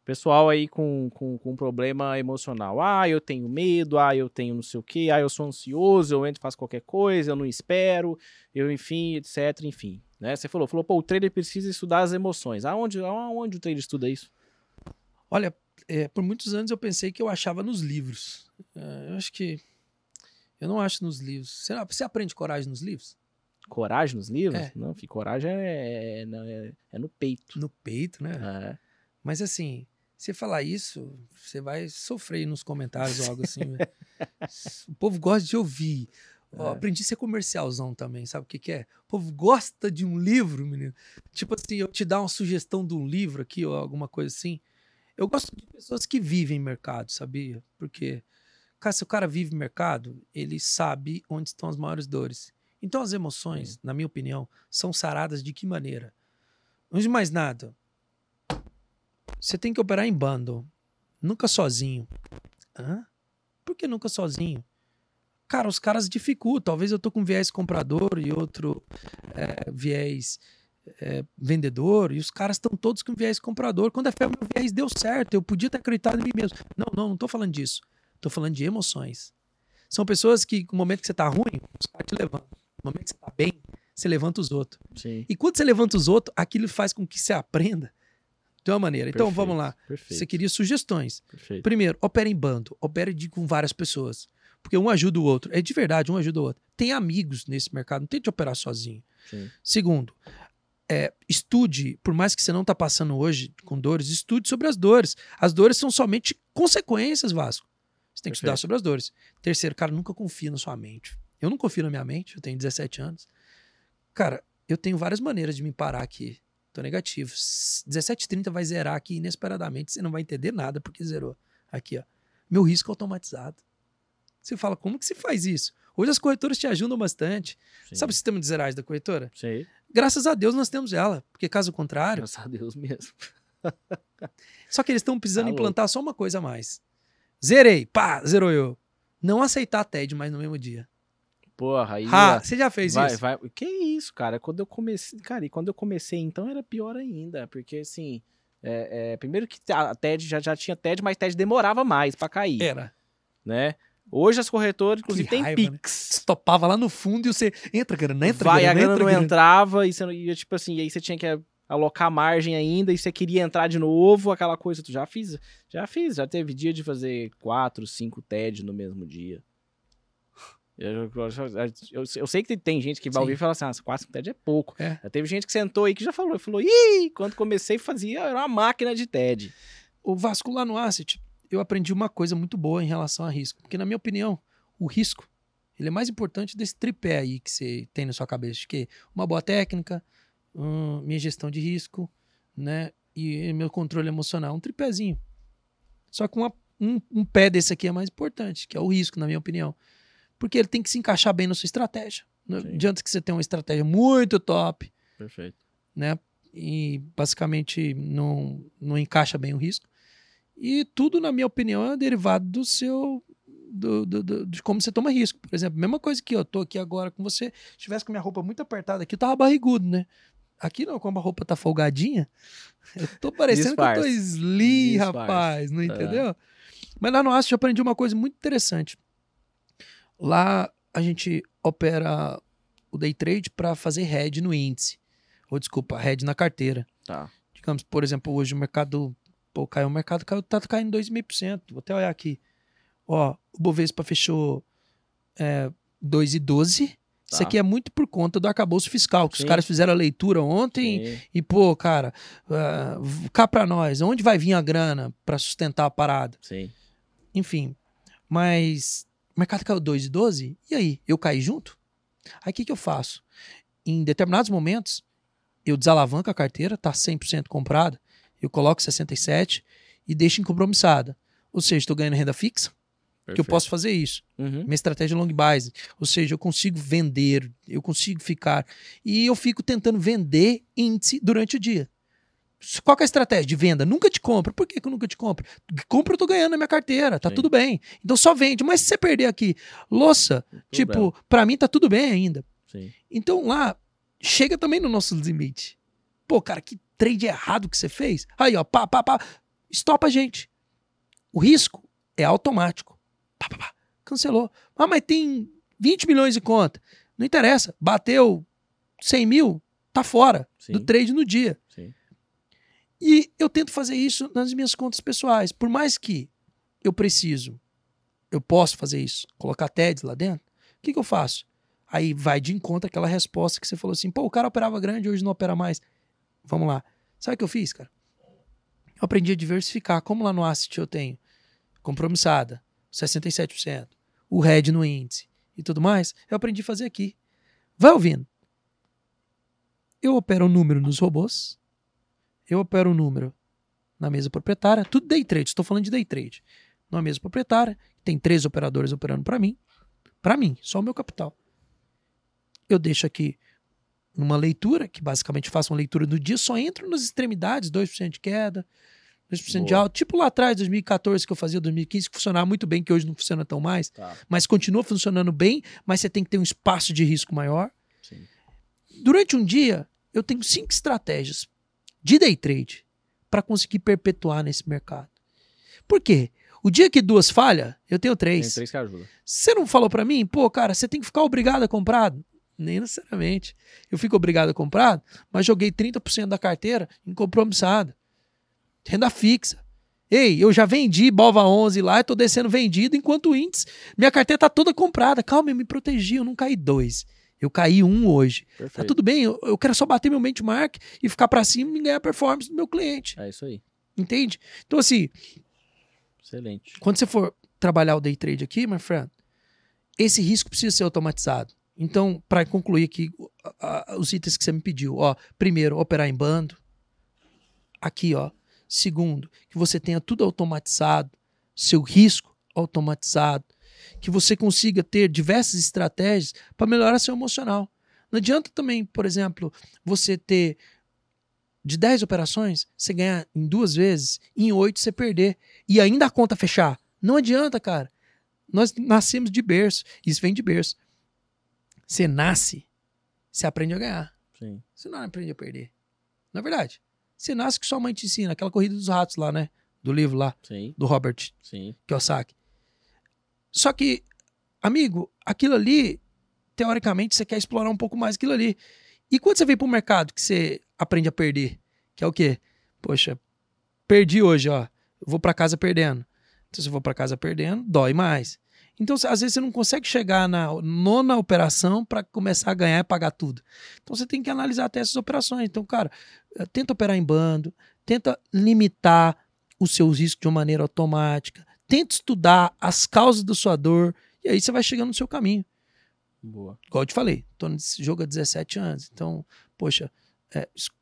Pessoal aí com problema emocional. Ah, eu tenho medo, ah, eu tenho não sei o quê, ah, eu sou ansioso, eu entro e faço qualquer coisa, eu não espero, eu enfim, etc, enfim. Né? Você falou, pô, o trader precisa estudar as emoções. Aonde o trader estuda isso? Olha, por muitos anos eu pensei que eu achava nos livros. Eu acho que... Eu não acho nos livros. Você aprende coragem nos livros? Coragem nos livros? É. Não, filho, coragem é no peito. No peito, né? É. Mas assim... Você falar isso, você vai sofrer nos comentários ou algo assim. O povo gosta de ouvir. Ó, aprendi a ser comercialzão também, sabe o que é? O povo gosta de um livro, menino. Tipo assim, eu te dar uma sugestão de um livro aqui ou alguma coisa assim. Eu gosto de pessoas que vivem mercado, sabia? Porque, cara, se o cara vive mercado, ele sabe onde estão as maiores dores. Então as emoções, na minha opinião, são saradas de que maneira? Antes de mais nada, você tem que operar em bando, nunca sozinho. Hã? Por que nunca sozinho? Cara, os caras dificultam. Talvez eu tô com viés comprador e outro viés vendedor, e os caras estão todos com viés comprador. Quando meu viés deu certo, eu podia ter acreditado em mim mesmo. Não tô falando disso. Tô falando de emoções. São pessoas que, no momento que você tá ruim, os caras te levantam. No momento que você tá bem, você levanta os outros. Sim. E quando você levanta os outros, aquilo faz com que você aprenda de uma maneira. Perfeito, então, vamos lá. Perfeito. Você queria sugestões. Perfeito. Primeiro, opere em bando. Opere com várias pessoas. Porque um ajuda o outro. É de verdade, um ajuda o outro. Tem amigos nesse mercado. Não tente operar sozinho. Sim. Segundo, estude. Por mais que você não está passando hoje com dores, estude sobre as dores. As dores são somente consequências, Vasco. Você tem que estudar sobre as dores. Terceiro, cara, nunca confia na sua mente. Eu não confio na minha mente. Eu tenho 17 anos. Cara, eu tenho várias maneiras de me parar aqui. Tô negativo. 17h30 vai zerar aqui inesperadamente. Você não vai entender nada porque zerou. Aqui, ó. Meu risco automatizado. Você fala, como que se faz isso? Hoje as corretoras te ajudam bastante. Sim. Sabe o sistema de zerais da corretora? Sim. Graças a Deus nós temos ela. Porque caso contrário... Graças a Deus mesmo. Só que eles estão precisando implantar só uma coisa a mais. Zerei. Pá, zerou eu. Não aceitar a TED mais no mesmo dia. porra, aí... Você já fez isso? Que isso, cara? Quando eu comecei... Cara, e quando eu comecei, então, era pior ainda. Porque, assim... primeiro que a TED já tinha TED, mas TED demorava mais pra cair. Era. Né? Hoje as corretoras, inclusive, tem Pix. Né? Topava lá no fundo e você... Entra, grana, não entra, vai, grana, a grana não entrava. E, você, e, tipo assim, aí você tinha que... alocar margem ainda, e você queria entrar de novo, aquela coisa, tu já teve dia de fazer 4, 5 TED no mesmo dia. Eu sei que tem gente que vai ouvir e fala assim, 4, 5 TED é pouco. É. Já teve gente que sentou aí que já falou, ih, quando comecei fazia, era uma máquina de TED. O Vasco lá no Asset, eu aprendi uma coisa muito boa em relação a risco, porque na minha opinião, o risco, ele é mais importante desse tripé aí que você tem na sua cabeça, que uma boa técnica, minha gestão de risco, né? E meu controle emocional. Um tripézinho. Só que um pé desse aqui é mais importante, que é o risco, na minha opinião. Porque ele tem que se encaixar bem na sua estratégia. Não adianta que você tenha uma estratégia muito top. Perfeito. Né? E basicamente não encaixa bem o risco. E tudo, na minha opinião, é derivado do seu... de como você toma risco. Por exemplo, mesma coisa que eu tô aqui agora com você. Se tivesse com minha roupa muito apertada aqui, eu tava barrigudo, né? Aqui não, como a roupa tá folgadinha, eu tô parecendo que eu tô slim, rapaz, não entendeu? Mas lá no Aço eu aprendi uma coisa muito interessante. Lá a gente opera o day trade para fazer hedge no índice. Ou desculpa, hedge na carteira. Tá. Digamos, por exemplo, hoje o mercado, caiu o mercado, tá caindo 2,5%. Vou até olhar aqui. Ó, o Bovespa fechou 2,12. Tá. Isso aqui é muito por conta do arcabouço fiscal, que os caras fizeram a leitura ontem e, pô, cara, cá pra nós, onde vai vir a grana pra sustentar a parada? Sim. Enfim, mas o mercado caiu 2,12, e aí? Eu caí junto? Aí o que eu faço? Em determinados momentos, eu desalavanco a carteira, tá 100% comprada, eu coloco 67 e deixo incompromissada. Ou seja, estou ganhando renda fixa, que eu posso fazer isso. Uhum. Minha estratégia é long base. Ou seja, eu consigo vender, eu consigo ficar. E eu fico tentando vender índice durante o dia. Qual que é a estratégia de venda? Nunca te compro. Por que eu nunca te compro? Compro, eu tô ganhando na minha carteira, tá tudo bem. Então só vende. Mas se você perder aqui, louça, tipo, para mim tá tudo bem ainda. Sim. Então lá, chega também no nosso limite. Pô, cara, que trade errado que você fez. Aí, ó, pá. Estopa a gente. O risco é automático. Pá. Cancelou. Ah, mas tem 20 milhões em conta. Não interessa. Bateu 100 mil, tá fora do trade no dia. Sim. E eu tento fazer isso nas minhas contas pessoais. Por mais que eu preciso, eu posso fazer isso, colocar TEDs lá dentro, o que eu faço? Aí vai de encontro aquela resposta que você falou assim, pô, o cara operava grande, hoje não opera mais. Vamos lá. Sabe o que eu fiz, cara? Eu aprendi a diversificar. Como lá no Asset eu tenho compromissada, 67%, o hedge no índice e tudo mais, eu aprendi a fazer aqui. Vai ouvindo. Eu opero um número nos robôs, eu opero um número na mesa proprietária, tudo day trade, estou falando de day trade. Na mesa proprietária, tem 3 operadores operando para mim, só o meu capital. Eu deixo aqui uma leitura, que basicamente faço uma leitura do dia, só entro nas extremidades, 2% de queda, 2% de alta, tipo lá atrás, 2014, que eu fazia, 2015, que funcionava muito bem, que hoje não funciona tão mais, mas continua funcionando bem, mas você tem que ter um espaço de risco maior. Sim. Durante um dia, eu tenho 5 estratégias de day trade para conseguir perpetuar nesse mercado. Por quê? O dia que 2 falha, eu tenho 3. Tem 3 que ajuda. Você não falou para mim, pô, cara, você tem que ficar obrigado a comprar? Nem necessariamente. Eu fico obrigado a comprar, mas joguei 30% da carteira em compromissado. Renda fixa. Ei, eu já vendi Bova 11 lá, eu tô descendo vendido, enquanto o índice, minha carteira tá toda comprada. Calma, eu me protegi, eu não caí 2. Eu caí 1 hoje. Perfeito. Tá tudo bem, eu quero só bater meu benchmark e ficar pra cima e ganhar a performance do meu cliente. É isso aí. Entende? Então assim, excelente. Quando você for trabalhar o day trade aqui, my friend, esse risco precisa ser automatizado. Então, pra concluir aqui os itens que você me pediu, ó, primeiro, operar em bando. Aqui, ó. Segundo, que você tenha tudo automatizado, seu risco automatizado, que você consiga ter diversas estratégias para melhorar seu emocional. Não adianta também, por exemplo, você ter de 10 operações, você ganhar em 2 vezes, em 8 você perder, e ainda a conta fechar. Não adianta, cara. Nós nascemos de berço, isso vem de berço. você nasce, você aprende a ganhar. Sim. Você não aprende a perder. Não é verdade? Você nasce que sua mãe te ensina. Aquela corrida dos ratos lá, né? Do livro lá. Sim. Do Robert Kiyosaki. Só que, amigo, aquilo ali, teoricamente, você quer explorar um pouco mais aquilo ali. E quando você vem pro mercado que você aprende a perder, que é o quê? Poxa, perdi hoje, ó. Eu vou pra casa perdendo. Então, se eu for pra casa perdendo, dói mais. Então, às vezes, você não consegue chegar na nona operação para começar a ganhar e pagar tudo. Então, você tem que analisar até essas operações. Então, cara, tenta operar em bando, tenta limitar os seus riscos de uma maneira automática, tenta estudar as causas da sua dor, e aí você vai chegando no seu caminho. Boa. Igual eu te falei, tô nesse jogo há 17 anos. Então, poxa,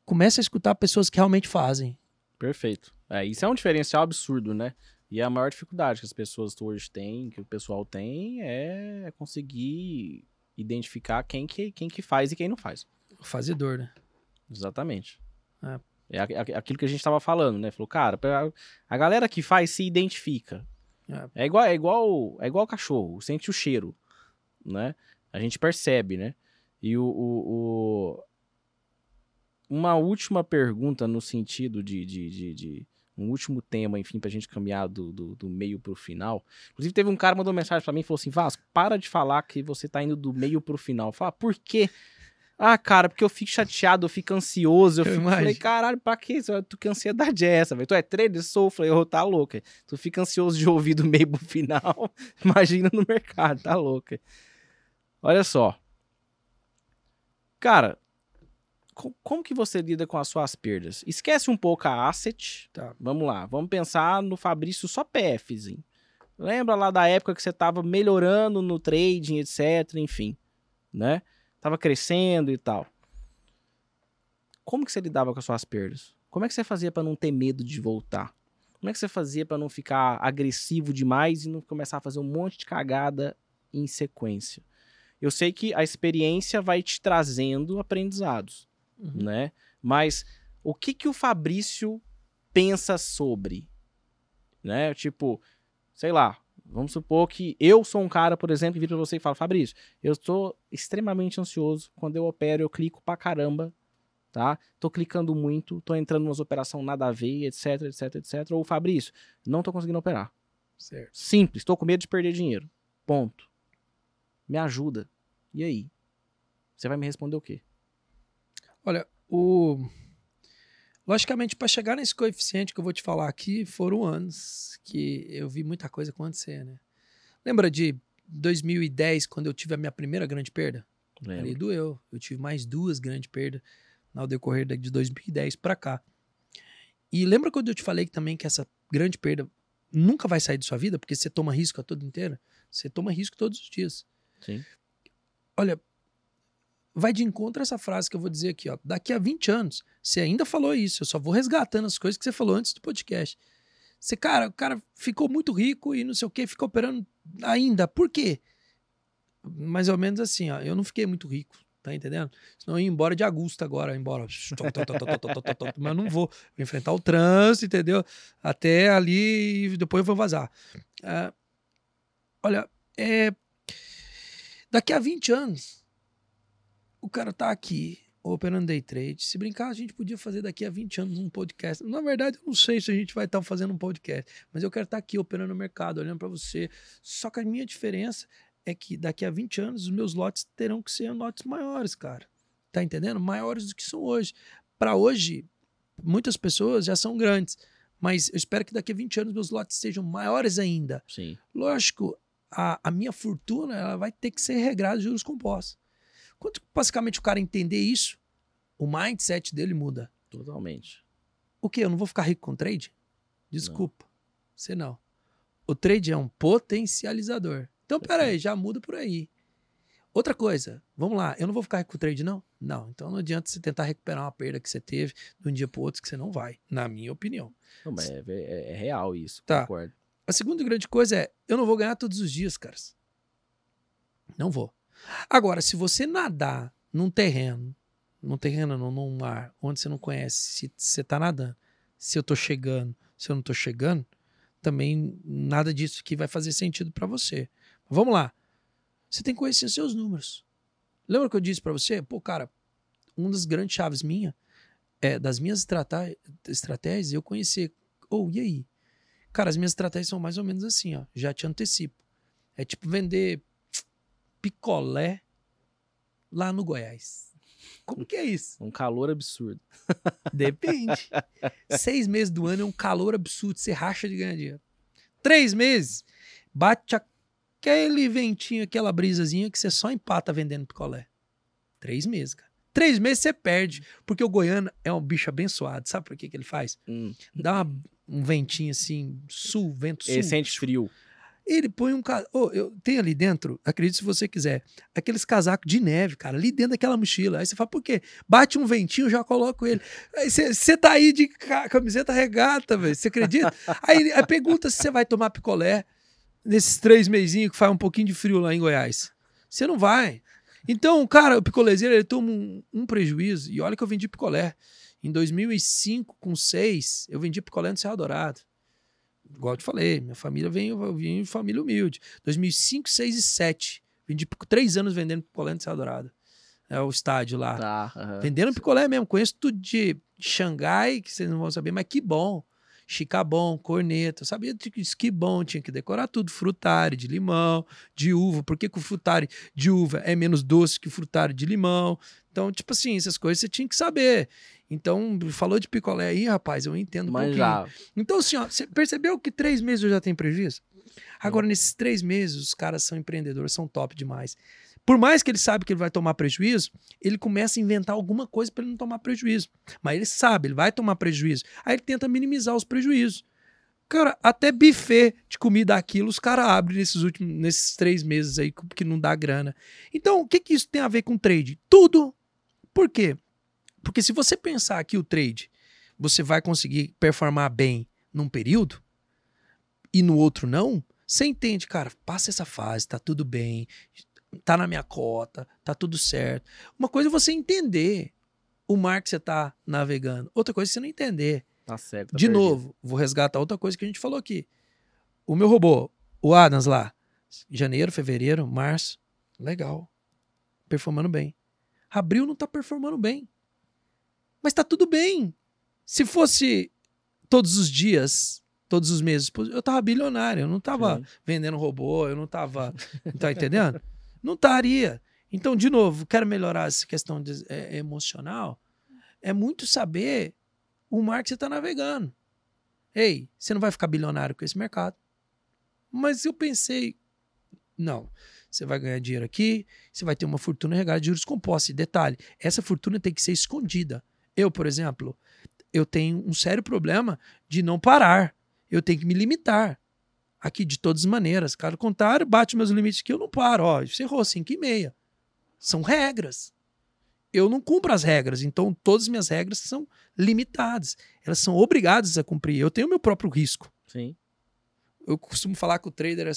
começa a escutar pessoas que realmente fazem. Perfeito. Isso é um diferencial absurdo, né? E a maior dificuldade que as pessoas hoje têm, que o pessoal tem, é conseguir identificar quem que faz e quem não faz. O fazedor, né? Exatamente. É aquilo que a gente estava falando, né? Falou, cara, a galera que faz se identifica. É igual cachorro, sente o cheiro, né? A gente percebe, né? E uma última pergunta no sentido de um último tema, enfim, pra gente caminhar do meio pro final. Inclusive, teve um cara que mandou mensagem pra mim e falou assim, Vasco, para de falar que você tá indo do meio pro final. Fala, por quê? Ah, cara, porque eu fico chateado, eu fico ansioso. Eu falei, caralho, pra quê? Tu que ansiedade é essa, velho? Tu é trader? Sou. Eu falei, tá louco. Tu fica ansioso de ouvir do meio pro final. Imagina no mercado, tá louco. Olha só. Cara... Como que você lida com as suas perdas? Esquece um pouco a asset. Tá. Vamos lá. Vamos pensar no Fabrício só PFzinho. Lembra lá da época que você estava melhorando no trading, etc. Enfim, né? Tava crescendo e tal. Como que você lidava com as suas perdas? Como é que você fazia para não ter medo de voltar? Como é que você fazia para não ficar agressivo demais e não começar a fazer um monte de cagada em sequência? Eu sei que a experiência vai te trazendo aprendizados. Uhum. Né? Mas o que o Fabrício pensa sobre? Né? Tipo, sei lá, vamos supor que eu sou um cara, por exemplo, que vira pra você e fala, Fabrício, eu tô extremamente ansioso, quando eu opero eu clico pra caramba, tá? Tô clicando muito, tô entrando em umas operações nada a ver, etc, etc, etc. Ou Fabrício, não tô conseguindo operar. Certo. Simples, tô com medo de perder dinheiro. Ponto. Me ajuda. E aí? Você vai me responder o quê? Olha, logicamente, para chegar nesse coeficiente que eu vou te falar aqui, foram anos que eu vi muita coisa acontecer, né? Lembra de 2010, quando eu tive a minha primeira grande perda? Lembro. Ali doeu. Eu tive mais duas grandes perdas ao decorrer de 2010 para cá. E lembra quando eu te falei também que essa grande perda nunca vai sair de sua vida, porque você toma risco a toda inteira? Você toma risco todos os dias. Sim. Olha... Vai de encontro a essa frase que eu vou dizer aqui, ó. Daqui a 20 anos, você ainda falou isso. Eu só vou resgatando as coisas que você falou antes do podcast. Você, cara, o cara ficou muito rico e não sei o quê, ficou operando ainda. Por quê? Mais ou menos assim, ó. Eu não fiquei muito rico, tá entendendo? Senão eu ia embora de Augusta agora, mas eu não vou. Vou enfrentar o trânsito, entendeu? Até ali e depois eu vou vazar. Daqui a 20 anos... O cara tá aqui, operando day trade. Se brincar, a gente podia fazer daqui a 20 anos um podcast. Na verdade, eu não sei se a gente vai estar fazendo um podcast, mas eu quero estar aqui operando no mercado, olhando para você. Só que a minha diferença é que daqui a 20 anos os meus lotes terão que ser lotes maiores, cara. Tá entendendo? Maiores do que são hoje. Para hoje, muitas pessoas já são grandes, mas eu espero que daqui a 20 anos meus lotes sejam maiores ainda. Sim. Lógico, a minha fortuna ela vai ter que ser regrada de juros compostos. Quando basicamente o cara entender isso, o mindset dele muda. Totalmente. O quê? Eu não vou ficar rico com trade? Desculpa. Não. Você não. O trade é um potencializador. Então, peraí, já muda por aí. Outra coisa, vamos lá, eu não vou ficar rico com trade, não? Não, então não adianta você tentar recuperar uma perda que você teve de um dia para o outro que você não vai, na minha opinião. Não, mas é real isso, tá. Concordo. A segunda grande coisa é, eu não vou ganhar todos os dias, caras. Não vou. Agora, se você nadar num mar, onde você não conhece, se você tá nadando, se eu tô chegando, se eu não tô chegando, também nada disso aqui vai fazer sentido para você. Mas vamos lá. Você tem que conhecer os seus números. Lembra que eu disse para você? Pô, cara, uma das grandes chaves minha, das minhas estratégias, eu conhecer, e aí? Cara, as minhas estratégias são mais ou menos assim, ó, já te antecipo. É tipo vender picolé lá no Goiás. Como que é isso? Um calor absurdo. Depende. 6 meses do ano é um calor absurdo, você racha de ganhar dinheiro. 3 meses, bate aquele ventinho, aquela brisazinha que você só empata vendendo picolé. 3 meses, cara. 3 meses você perde, porque o goiano é um bicho abençoado. Sabe por que que ele faz? Dá um ventinho assim, sul, vento sul. Ele sente frio. Ele põe um casaco. Tem ali dentro, acredite se você quiser, aqueles casacos de neve, cara, ali dentro daquela mochila. Aí você fala, por quê? Bate um ventinho, eu já coloco ele. Aí você tá aí de camiseta regata, velho. Você acredita? Aí a pergunta se você vai tomar picolé nesses 3 mesinhos que faz um pouquinho de frio lá em Goiás. Você não vai. Então, cara, o picolézeiro, ele toma um prejuízo. E olha que eu vendi picolé. Em 2005, com 6, eu vendi picolé no Cerrado Dourado. Igual eu te falei, minha família vem de família humilde. 2005, 6 e 7. Vendi 3 anos vendendo picolé no Cerrado Dourado. É o estádio lá. Tá, vendendo picolé mesmo. Conheço tudo de Xangai, que vocês não vão saber, mas que bom. Chicabon, corneta, eu sabia disso, que bom, tinha que decorar tudo, frutari de limão, de uva, por que o frutari de uva é menos doce que o frutari de limão? Então, tipo assim, essas coisas você tinha que saber. Então, falou de picolé aí, rapaz, eu entendo um pouquinho. Já. Então, assim, ó, você percebeu que 3 meses eu já tenho prejuízo? Agora, nesses 3 meses, os caras são empreendedores, são top demais. Por mais que ele sabe que ele vai tomar prejuízo, ele começa a inventar alguma coisa para ele não tomar prejuízo. Mas ele sabe, ele vai tomar prejuízo. Aí ele tenta minimizar os prejuízos. Cara, até buffet de comida aquilo, os caras abrem nesses 3 meses aí que não dá grana. Então, o que que isso tem a ver com trade? Tudo. Por quê? Porque se você pensar que o trade, você vai conseguir performar bem num período e no outro não, você entende, cara, passa essa fase, tá tudo bem, tá na minha cota, tá tudo certo. Uma coisa é você entender o mar que você tá navegando. Outra coisa é você não entender. Tá certo. Tá de perdido. Novo, vou resgatar outra coisa que a gente falou aqui. O meu robô, o Adams lá, janeiro, fevereiro, março, legal. Performando bem. Abril não tá performando bem. Mas tá tudo bem. Se fosse todos os dias... todos os meses, eu tava bilionário, eu não tava vendendo robô, eu não tava, tá entendendo? Não estaria. Então, de novo, quero melhorar essa questão emocional, é muito saber o mar que você tá navegando. Ei, você não vai ficar bilionário com esse mercado. Mas eu pensei, não, você vai ganhar dinheiro aqui, você vai ter uma fortuna regada de juros compostos. E detalhe, essa fortuna tem que ser escondida. Eu, por exemplo, eu tenho um sério problema de não parar. Eu tenho que me limitar aqui de todas as maneiras. Cara, contrário, bate meus limites aqui, eu não paro. Ó, você errou 5h30. São regras. Eu não cumpro as regras, então todas as minhas regras são limitadas. Elas são obrigadas a cumprir. Eu tenho o meu próprio risco. Sim. Eu costumo falar que o trader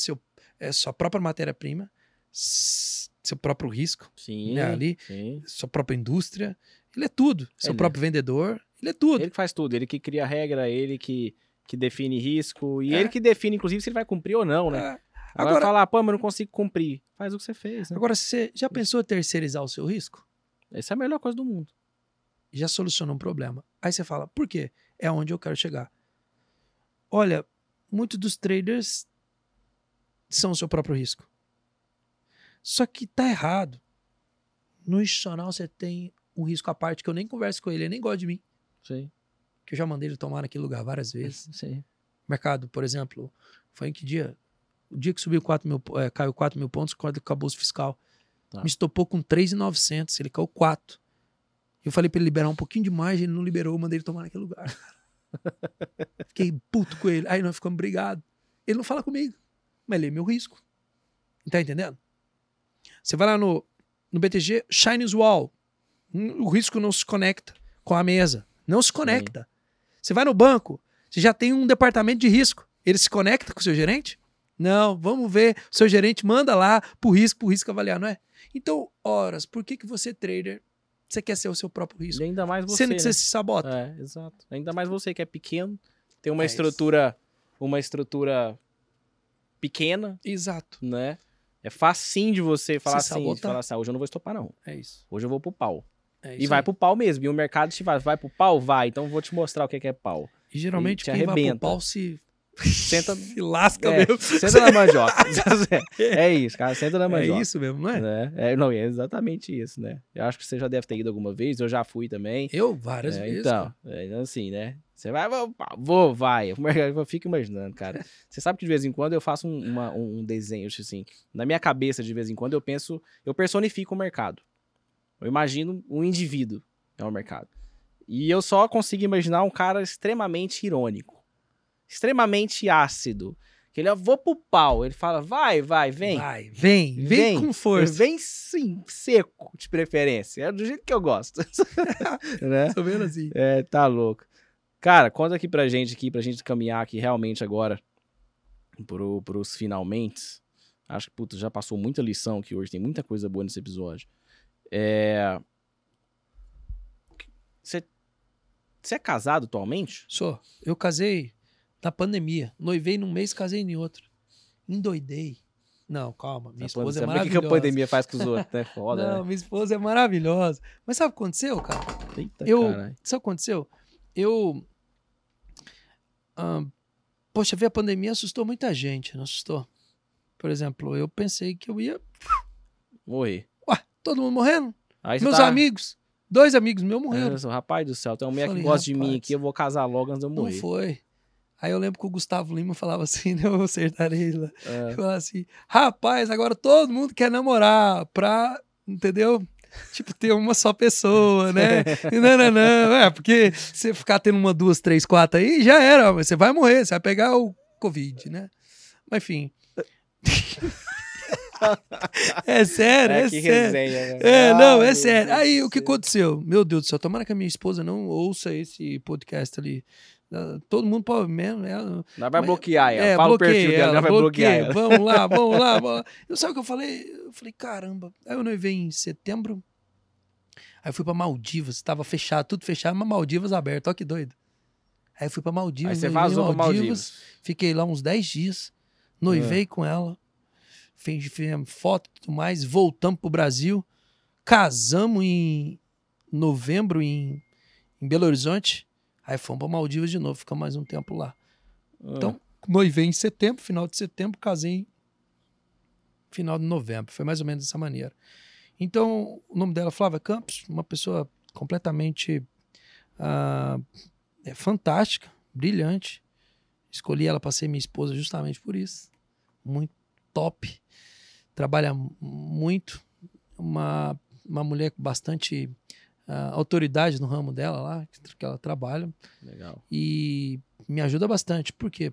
é sua própria matéria-prima, seu próprio risco, sim, né, ali, sim. Sua própria indústria. Ele é tudo. Seu próprio vendedor, ele é tudo. Ele que faz tudo. Ele que cria a regra, ele que define risco, e ele que define, inclusive, se ele vai cumprir ou não, né? Agora falar, pô, mas eu não consigo cumprir. Faz o que você fez, né? Agora, você já pensou em terceirizar o seu risco? Essa é a melhor coisa do mundo. Já solucionou um problema. Aí você fala, por quê? É onde eu quero chegar. Olha, muitos dos traders são o seu próprio risco. Só que tá errado. No institucional, você tem um risco à parte, que eu nem converso com ele nem gosta de mim. Sim. Que eu já mandei ele tomar naquele lugar várias vezes. Sim. O mercado, por exemplo, foi em que dia? O dia que subiu 4 mil, caiu 4 mil pontos, quando acabou o bolsa fiscal. Tá. Me estopou com 3.900, ele caiu 4. Eu falei pra ele liberar um pouquinho de margem, ele não liberou, eu mandei ele tomar naquele lugar. Fiquei puto com ele. Aí nós ficamos brigados. Ele não fala comigo, mas ele é meu risco. Tá entendendo? Você vai lá no BTG, Chinese Wall. O risco não se conecta com a mesa. Não se conecta. Sim. Você vai no banco, você já tem um departamento de risco. Ele se conecta com o seu gerente? Não, vamos ver. O seu gerente manda lá pro risco avaliar, não é? Então, horas, por que você, trader, você quer ser o seu próprio risco? E ainda mais você, sendo que você se sabota. É, exato. Ainda mais você que é pequeno, tem uma estrutura pequena. Exato. Né? É facinho de você falar assim, hoje eu não vou estopar não. É isso. Hoje eu vou pro pau. É isso e vai pro pau mesmo. E o mercado te vai pro pau? Vai. Então eu vou te mostrar o que é pau. E geralmente quem vai pro pau se... Senta, se lasca mesmo. Senta na mandioca. É isso, cara. Senta na mandioca. É isso mesmo, não é? Não, é exatamente isso, né? Eu acho que você já deve ter ido alguma vez. Eu já fui também. Eu várias vezes. Então, assim, né? Você vai, vai. Eu fico imaginando, cara. Você sabe que de vez em quando eu faço um desenho, assim. Na minha cabeça, de vez em quando, eu penso... Eu personifico o mercado. Eu imagino um indivíduo é o mercado. E eu só consigo imaginar um cara extremamente irônico. Extremamente ácido. Que ele, eu vou pro pau. Ele fala, vai, vem. Vai, vem com força. Vem sim, seco, de preferência. É do jeito que eu gosto. Né? Tô vendo assim. É, tá louco. Cara, conta aqui pra gente, caminhar aqui realmente agora pros finalmente. Acho que, puta, já passou muita lição aqui hoje. Tem muita coisa boa nesse episódio. Você é casado atualmente? Sou. Eu casei... Da pandemia. Noivei num mês, casei em outro. Endoidei. Não, calma. Minha esposa é maravilhosa. O que a pandemia faz com os outros, né? Foda, não, né? Minha esposa é maravilhosa. Mas sabe o que aconteceu, cara? Eita, caralho. Sabe o que aconteceu? Poxa, a pandemia assustou muita gente, não assustou? Por exemplo, eu pensei que eu ia... Morrer. Ué, todo mundo morrendo? Aí meus amigos... Dois amigos meus morreram. Rapaz do céu, tem uma mulher que gosta de mim aqui, eu vou casar logo antes de eu morrer. Não foi... Aí eu lembro que o Gustavo Lima falava assim, né? Eu acertarei lá. É. Falava assim, rapaz, agora todo mundo quer namorar pra, entendeu? Tipo, ter uma só pessoa, né? Não. É, porque você ficar tendo uma, duas, três, quatro aí, já era. Você vai morrer, você vai pegar o Covid, né? Mas, enfim. É sério, que sério. Resenha, né? É sério. Aí, o que aconteceu? Meu Deus do céu, tomara que a minha esposa não ouça esse podcast ali. Todo mundo pode mesmo. Ela vai bloquear ela. Fala o perfil dela, ela vai bloquear ela. Vamos lá. Eu sabe o que eu falei? Eu falei, caramba. Aí eu noivei em setembro. Aí eu fui pra Maldivas. Estava fechado, tudo fechado, mas Maldivas aberto. Olha que doido. Aí eu fui pra Maldivas. Aí você vazou pra Maldivas. Fiquei lá uns 10 dias. Noivei com ela. Fizemos foto e tudo mais. Voltamos pro Brasil. Casamos em novembro em Belo Horizonte. Aí fomos para Maldivas de novo, ficamos mais um tempo lá. Então, noivei em setembro, final de setembro, casei em final de novembro. Foi mais ou menos dessa maneira. Então, o nome dela é Flávia Campos, uma pessoa completamente fantástica, brilhante. Escolhi ela para ser minha esposa justamente por isso. Muito top. Trabalha muito. Uma mulher com bastante... autoridade no ramo dela lá, que ela trabalha. Legal. E me ajuda bastante. Por quê?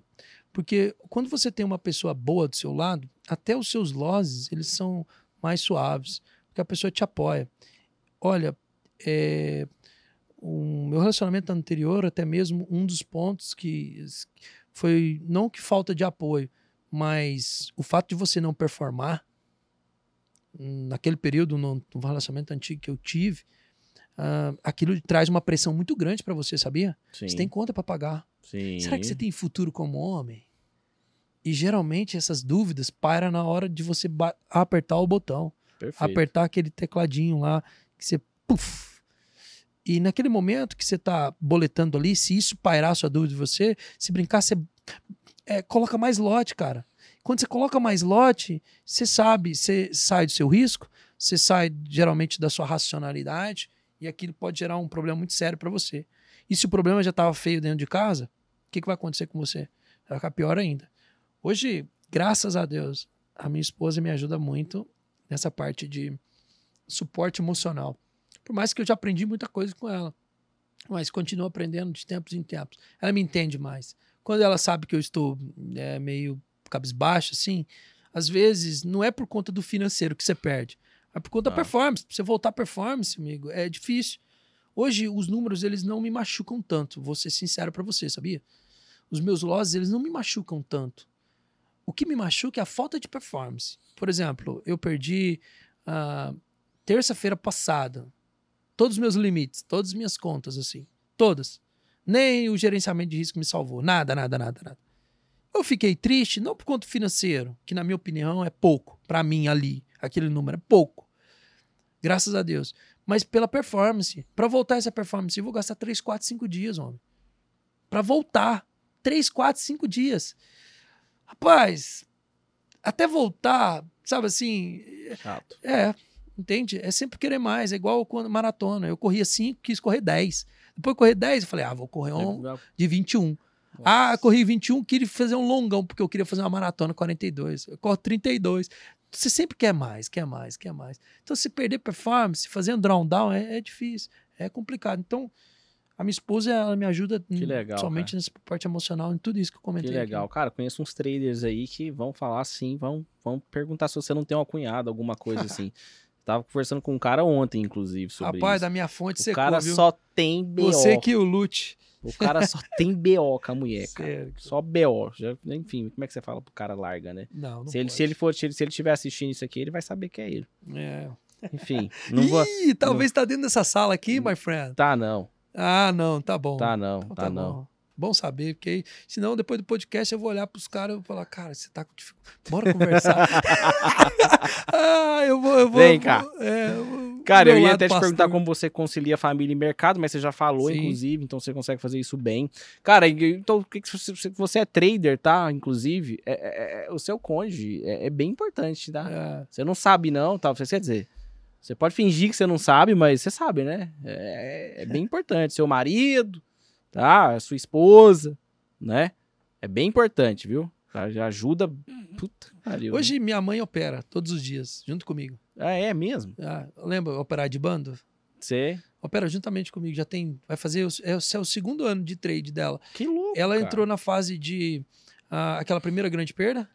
Porque quando você tem uma pessoa boa do seu lado, até os seus losses, eles são mais suaves, porque a pessoa te apoia. Olha, o meu relacionamento anterior, até mesmo um dos pontos que foi, não que falta de apoio, mas o fato de você não performar, naquele período, no relacionamento antigo que eu tive, aquilo traz uma pressão muito grande para você, sabia? Sim. Você tem conta para pagar. Sim. Será que você tem futuro como homem? E geralmente essas dúvidas pairam na hora de você apertar o botão. Perfeito. Apertar aquele tecladinho lá que você... Puff, e naquele momento que você tá boletando ali, se isso pairar a sua dúvida de você, se brincar, você coloca mais lote, cara. Quando você coloca mais lote, você sabe, você sai do seu risco, você sai geralmente da sua racionalidade. E aquilo pode gerar um problema muito sério para você. E se o problema já estava feio dentro de casa, o que vai acontecer com você? Vai ficar pior ainda. Hoje, graças a Deus, a minha esposa me ajuda muito nessa parte de suporte emocional. Por mais que eu já aprendi muita coisa com ela. Mas continuo aprendendo de tempos em tempos. Ela me entende mais. Quando ela sabe que eu estou meio cabisbaixo, assim, às vezes não é por conta do financeiro que você perde. É por conta da performance. Pra você voltar à performance, amigo, é difícil. Hoje, os números, eles não me machucam tanto. Vou ser sincero pra você, sabia? Os meus losses, eles não me machucam tanto. O que me machuca é a falta de performance. Por exemplo, eu perdi terça-feira passada todos os meus limites, todas as minhas contas, assim. Todas. Nem o gerenciamento de risco me salvou. Nada. Eu fiquei triste, não por conta financeiro, que na minha opinião é pouco, para mim ali, aquele número é pouco, graças a Deus, mas pela performance. Para voltar essa performance, eu vou gastar 3, 4, 5 dias, homem. Para voltar, 3, 4, 5 dias. Rapaz, até voltar, sabe assim... Chato. É, entende? É sempre querer mais, é igual quando maratona, eu corria 5, quis correr 10. Depois de correr 10, eu falei, ah, vou correr um de 21. Nossa. Ah, corri 21, queria fazer um longão, porque eu queria fazer uma maratona 42. Eu corro 32. Você sempre quer mais, quer mais, quer mais. Então, se perder performance, fazer um drawdown é difícil, é complicado. Então, a minha esposa, ela me ajuda somente nessa parte emocional, em tudo isso que eu comentei. Que legal, aqui. Cara, conheço uns traders aí que vão falar assim, vão perguntar se você não tem uma cunhada, alguma coisa assim. Tava conversando com um cara ontem, inclusive, sobre Rapaz, da minha fonte você cara viu? Só tem B.O. Você que o lute. O cara só tem B.O. com a mulher, cara. Só B.O. Enfim, como é que você fala pro cara larga, né? Não, não se ele estiver assistindo isso aqui, ele vai saber que é ele. É. Enfim. Não Ih, vou, talvez não... tá dentro dessa sala aqui, my friend. Tá, não. Ah, não, tá bom. Tá, não, então, tá não. Bom saber, porque aí, senão depois do podcast eu vou olhar pros caras e falar, cara, você tá com dificuldade, bora conversar. Ah, eu vou... Vem cá. Cara, eu ia até te perguntar como você concilia família e mercado, mas você já falou, Sim. inclusive, então você consegue fazer isso bem. Cara, então você é trader, tá? Inclusive, o seu cônjuge é bem importante, tá? É. Você não sabe não, tá? Você quer dizer... Você pode fingir que você não sabe, mas você sabe, né? É bem importante. Seu marido, tá? Sua esposa, né? É bem importante, viu? Tá? Já ajuda... Puta, pariu. Hoje minha mãe opera todos os dias, junto comigo. Ah, é mesmo? Ah, lembra operar de bando? Você? Opera juntamente comigo. Já tem... Vai fazer... É o segundo ano de trade dela. Que louco, Ela entrou na fase de... aquela primeira grande perda.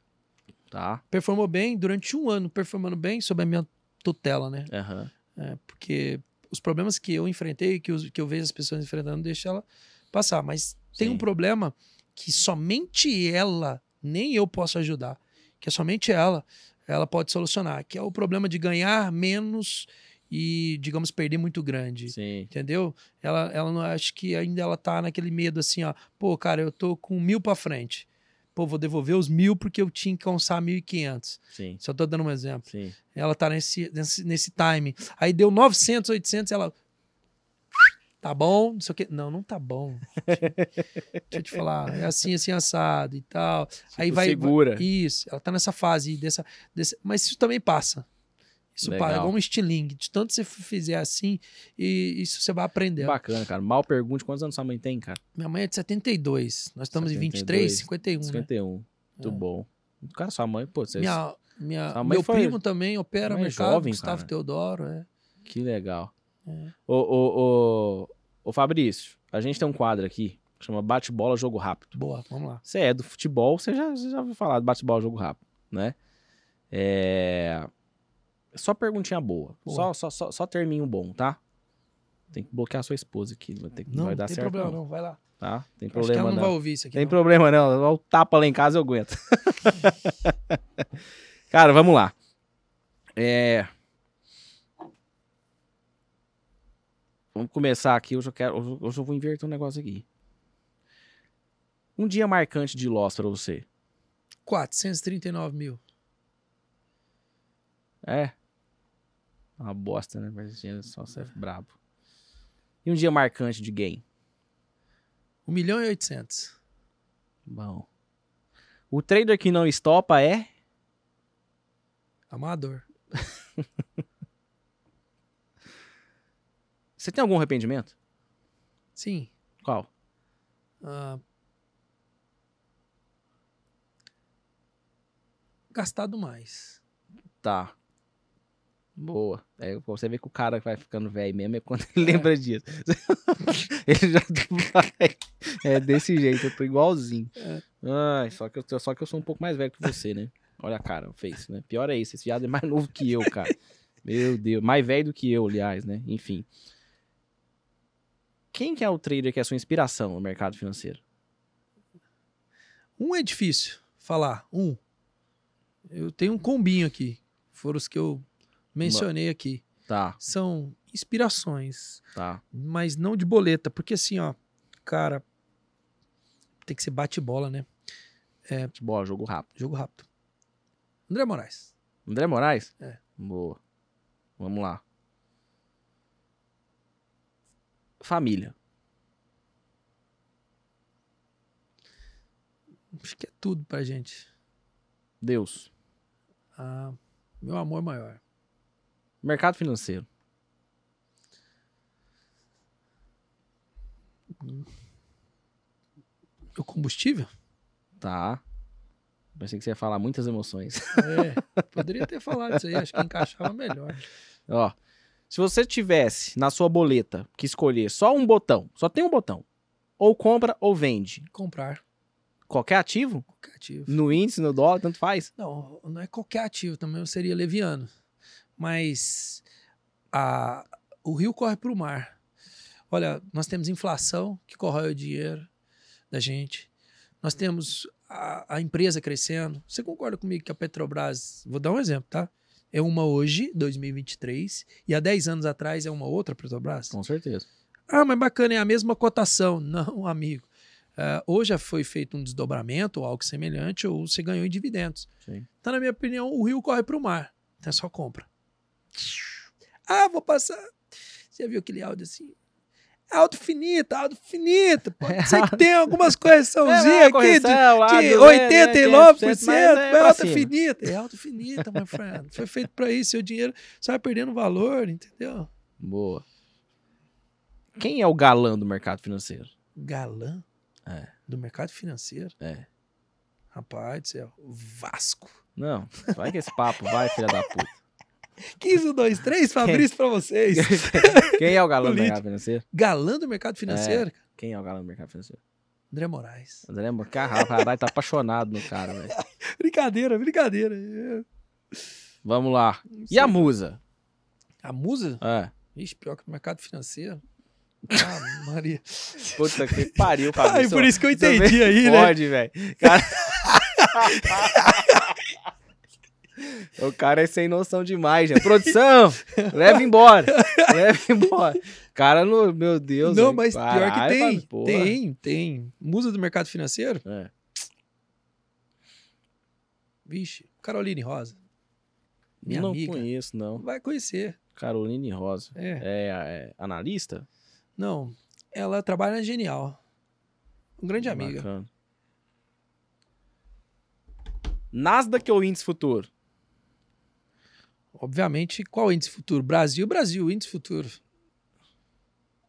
Tá. Performou bem. Durante um ano performando bem, sob a minha... tutela, né? Uhum. É, porque os problemas que eu enfrentei, que eu vejo as pessoas enfrentando, deixa ela passar. Mas tem um problema que somente ela, nem eu posso ajudar, que é somente ela pode solucionar, que é o problema de ganhar menos e, digamos, perder muito grande. Sim. Entendeu? Ela não acho que ainda ela tá naquele medo assim, ó, pô, cara, eu tô com 1.000 pra frente. Pô, vou devolver os 1.000 porque eu tinha que alcançar 1.500. Sim. Só tô dando um exemplo. Sim. Ela tá nesse time. Aí deu 900, 800, ela... Tá bom, não sei o quê. Não, não tá bom. Deixa eu te falar. É assim, assim, assado e tal. Tipo, aí vai... Segura. Isso, ela tá nessa fase dessa... Mas isso também passa. Isso é igual um estilingue. De tanto você fizer assim, e isso você vai aprender. Bacana, cara. Mal pergunte, quantos anos sua mãe tem, cara? Minha mãe é de 72. Nós estamos 72, em 23, 51. 51. Né? Muito bom. Cara, sua mãe, pô, você... Meu primo também opera mercado, jovem, Gustavo cara. Teodoro. É. Que legal. É. Ô, Fabrício, a gente tem um quadro aqui que chama Bate-Bola, Jogo Rápido. Boa, vamos lá. Você é do futebol, você já ouviu falar de Bate-Bola, Jogo Rápido, né? Só perguntinha boa. Só terminho bom, tá? Tem que bloquear a sua esposa aqui. Não vai dar certo. Não tem problema, não. Vai lá. Tá? Tem problema, acho que ela não vai ouvir isso aqui. Tem problema, não. O tapa lá em casa eu aguento. Cara, vamos lá. Vamos começar aqui. Hoje eu vou inverter um negócio aqui. Um dia marcante de loss pra você? 439.000. É? Uma bosta, né? Mas só serve brabo. E um dia marcante de gain? 1.800.000. Bom. O trader que não estopa é? Amador. Você tem algum arrependimento? Sim. Qual? Gastado mais. Tá. Boa. É, você vê que o cara vai ficando velho mesmo é quando ele lembra disso. Ele já vai. É desse jeito, eu tô igualzinho. É. Ai, só que eu sou um pouco mais velho que você, né? Olha a cara, fez, né? Pior é isso, esse viado é mais novo que eu, cara. Meu Deus, mais velho do que eu, aliás, né? Enfim. Quem que é o trader que é a sua inspiração no mercado financeiro? É difícil falar. Eu tenho um combinho aqui. Foram os que eu mencionei aqui. Tá. São inspirações. Tá. Mas não de boleta. Porque assim, ó, cara, tem que ser bate-bola, né? É. Futebol, jogo rápido. Jogo rápido. André Moraes. André Moraes? É. Boa. Vamos lá. Família. Acho que é tudo pra gente. Deus. Ah, meu amor maior. Mercado financeiro. O combustível? Tá. Pensei que você ia falar muitas emoções. É, poderia ter falado isso aí, acho que encaixava melhor. Ó, se você tivesse na sua boleta que escolher só um botão, só tem um botão, ou compra ou vende. Comprar. Qualquer ativo? Qualquer ativo. No índice, no dólar, tanto faz? Não, não é qualquer ativo, também eu seria leviano. Mas o rio corre para o mar. Olha, nós temos inflação que corrói o dinheiro da gente. Nós temos a empresa crescendo. Você concorda comigo que a Petrobras, vou dar um exemplo, tá? É uma hoje, 2023, e há 10 anos atrás é uma outra Petrobras? Com certeza. Ah, mas bacana, é a mesma cotação. Não, amigo. Ou já foi feito um desdobramento ou algo semelhante, ou você ganhou em dividendos. Sim. Então, na minha opinião, o rio corre para o mar. Então é só compra. Ah, vou passar. Você já viu aquele áudio assim? Alto finita, pode ser que tenha algumas correçãozinhas aqui de 89%, é alto finita. É alto finita, my friend. Foi feito para isso, seu dinheiro só vai perdendo valor, entendeu? Boa. Quem é o galã do mercado financeiro? Galã? É. Do mercado financeiro? É. Rapaz do céu, Vasco. Não, vai com esse papo, vai, filha da puta. 15, 2, 3, Fabrício pra vocês. Quem é o galã do mercado financeiro? Galã do mercado financeiro? É. Quem é o galã do mercado financeiro? André Moraes. André Moraes, caralho, tá apaixonado no cara, velho. Brincadeira, brincadeira. Vamos lá. E a musa? A musa? É. Ixi, pior que o mercado financeiro. Ah, Maria. Puta que pariu, Fabrício. Ai, por isso que eu entendi aí, né? Pode, velho. Cara... O cara é sem noção demais, né? Produção, leva embora. Leva embora. Cara, no, meu Deus. Não, véio, mas caralho, pior que tem. Mas, tem. Musa do mercado financeiro? É. Vixe, Caroline Rosa. Minha amiga. Não conheço, não. Vai conhecer. Caroline Rosa. É analista? Não, ela trabalha na Genial. Um grande amiga. Bacana. Nasdaq ou índice futuro? Obviamente, qual índice futuro? Brasil, índice futuro.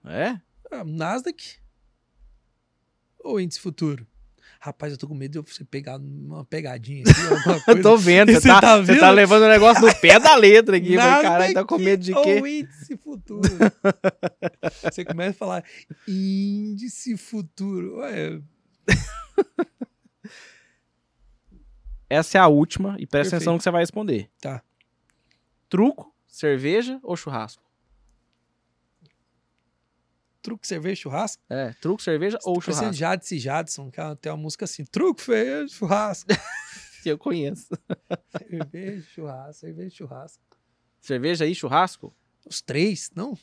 É? Nasdaq ou índice futuro? Rapaz, eu tô com medo de você pegar uma pegadinha aqui, alguma coisa. Tô vendo, você tá levando o negócio no pé da letra aqui. Caralho, tá com medo de quê? Ou índice futuro. Você começa a falar índice futuro. Ué... Essa é a última e presta atenção no que você vai responder. Tá. Truco, cerveja ou churrasco? Truco, cerveja, churrasco? É, truco, cerveja ou churrasco. Você Jades e Jadson, tem uma música assim, truco, cerveja, churrasco. Eu conheço. Cerveja, churrasco. Cerveja e churrasco? Os três, não?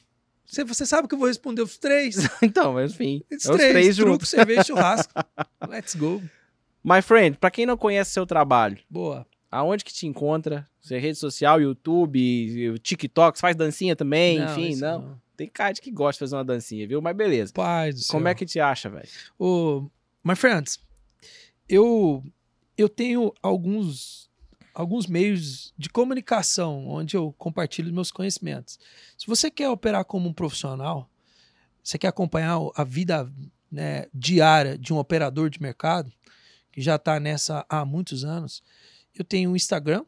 Você sabe que eu vou responder os três. Então, mas enfim. Os três truco, cerveja, churrasco. Let's go. My friend, pra quem não conhece seu trabalho, boa. Aonde que te encontra? Você é rede social, YouTube, TikTok, você faz dancinha também, não, enfim, não. Tem cara que gosta de fazer uma dancinha, viu? Mas beleza. Pai do céu. Como é que te acha, velho? My friends, eu tenho alguns meios de comunicação onde eu compartilho meus conhecimentos. Se você quer operar como um profissional, você quer acompanhar a vida, né, diária de um operador de mercado, que já está nessa há muitos anos, eu tenho um Instagram,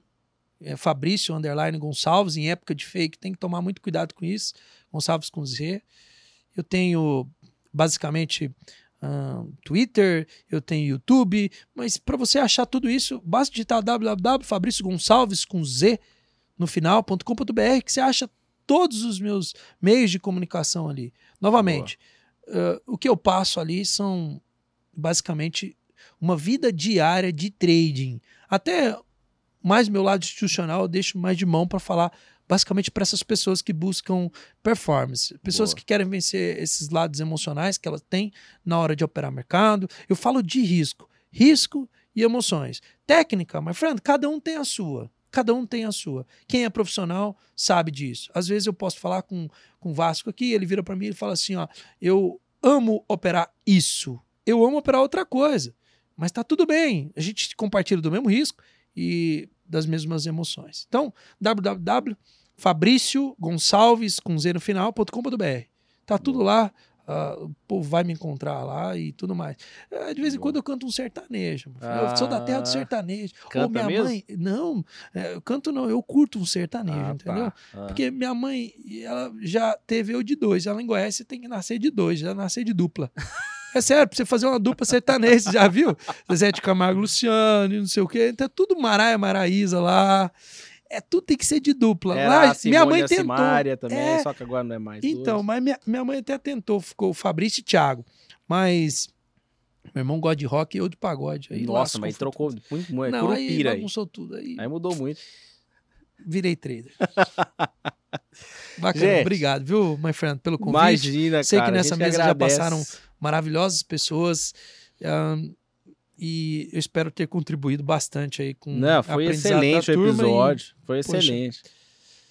Fabrício _Gonçalves, em época de fake, tem que tomar muito cuidado com isso, Gonçalves com Z. Eu tenho, basicamente, Twitter, eu tenho YouTube, mas para você achar tudo isso, basta digitar www.fabriciogonçalves com Z no final.com.br, que você acha todos os meus meios de comunicação ali. Novamente, o que eu passo ali são, basicamente, uma vida diária de trading. Até mais meu lado institucional, eu deixo mais de mão para falar basicamente para essas pessoas que buscam performance. Pessoas que querem vencer esses lados emocionais que elas têm na hora de operar mercado. Eu falo de risco. Risco e emoções. Técnica, my friend, cada um tem a sua. Cada um tem a sua. Quem é profissional sabe disso. Às vezes eu posso falar com o Vasco aqui, ele vira para mim e fala assim, ó, eu amo operar isso, eu amo operar outra coisa, mas tá tudo bem, a gente compartilha do mesmo risco e das mesmas emoções. Então, www.fabriciogonçalves.com.br, tá tudo lá, o povo vai me encontrar lá e tudo mais. De vez em quando eu canto um sertanejo. Eu sou da terra do sertanejo. Canta minha mesmo? Mãe, não, eu canto não, eu curto um sertanejo, entendeu? Porque minha mãe, ela já teve eu de dois. Ela em Goiás, você tem que nascer de dois, já nascer de dupla. É sério, pra você fazer uma dupla sertaneja, já viu? Zezé de Camargo, Luciano, não sei o quê. Então é tudo Maraia, Maraísa lá. É, tudo tem que ser de dupla. Lá, minha mãe tentou. Também, só que agora não é mais. Então, duas. Mas minha mãe até tentou, ficou Fabrício e Thiago. Mas meu irmão gosta de rock e eu de pagode. Aí, nossa, mas trocou muito, muito. Não, aí bagunçou tudo. Aí mudou muito. Virei trader. Bacana, gente, obrigado, viu, my friend, pelo convite. Imagina, sei, cara, que nessa mesa já passaram maravilhosas pessoas. E eu espero ter contribuído bastante aí com a aprendizado. Foi excelente o episódio, foi excelente.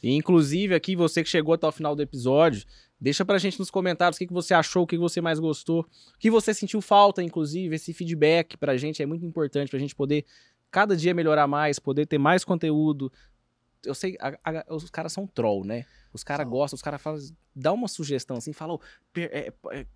E, inclusive, aqui, você que chegou até o final do episódio, deixa pra gente nos comentários o que você achou, o que você mais gostou, o que você sentiu falta, inclusive, esse feedback pra gente é muito importante, pra gente poder cada dia melhorar mais, poder ter mais conteúdo. Eu sei, os caras são troll, né? Os caras gostam, os caras falam, dá uma sugestão assim, falam,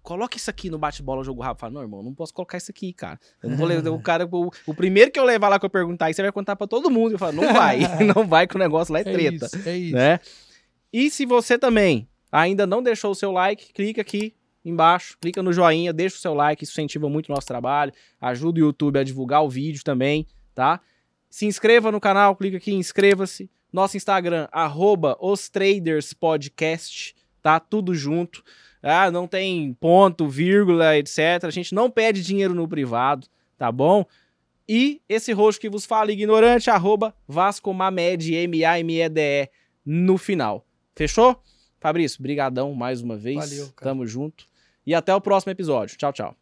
coloca isso aqui no bate-bola, jogo rápido. Fala, não, irmão, não posso colocar isso aqui, cara. Eu não vou levar o cara, o primeiro que eu levar lá que eu perguntar, aí você vai contar pra todo mundo. Eu falo, não vai, não vai, que o negócio lá é treta. É isso, né? E se você também ainda não deixou o seu like, clica aqui embaixo, clica no joinha, deixa o seu like, isso incentiva muito o nosso trabalho, ajuda o YouTube a divulgar o vídeo também, tá? Se inscreva no canal, clica aqui, inscreva-se. Nosso Instagram, @OsTradersPodcast, tá? Tudo junto. Ah, não tem ponto, vírgula, etc. A gente não pede dinheiro no privado, tá bom? E esse roxo que vos fala, ignorante, @VascoMamede, M-A-M-E-D-E, no final. Fechou? Fabrício, brigadão mais uma vez. Valeu, cara. Tamo junto. E até o próximo episódio. Tchau, tchau.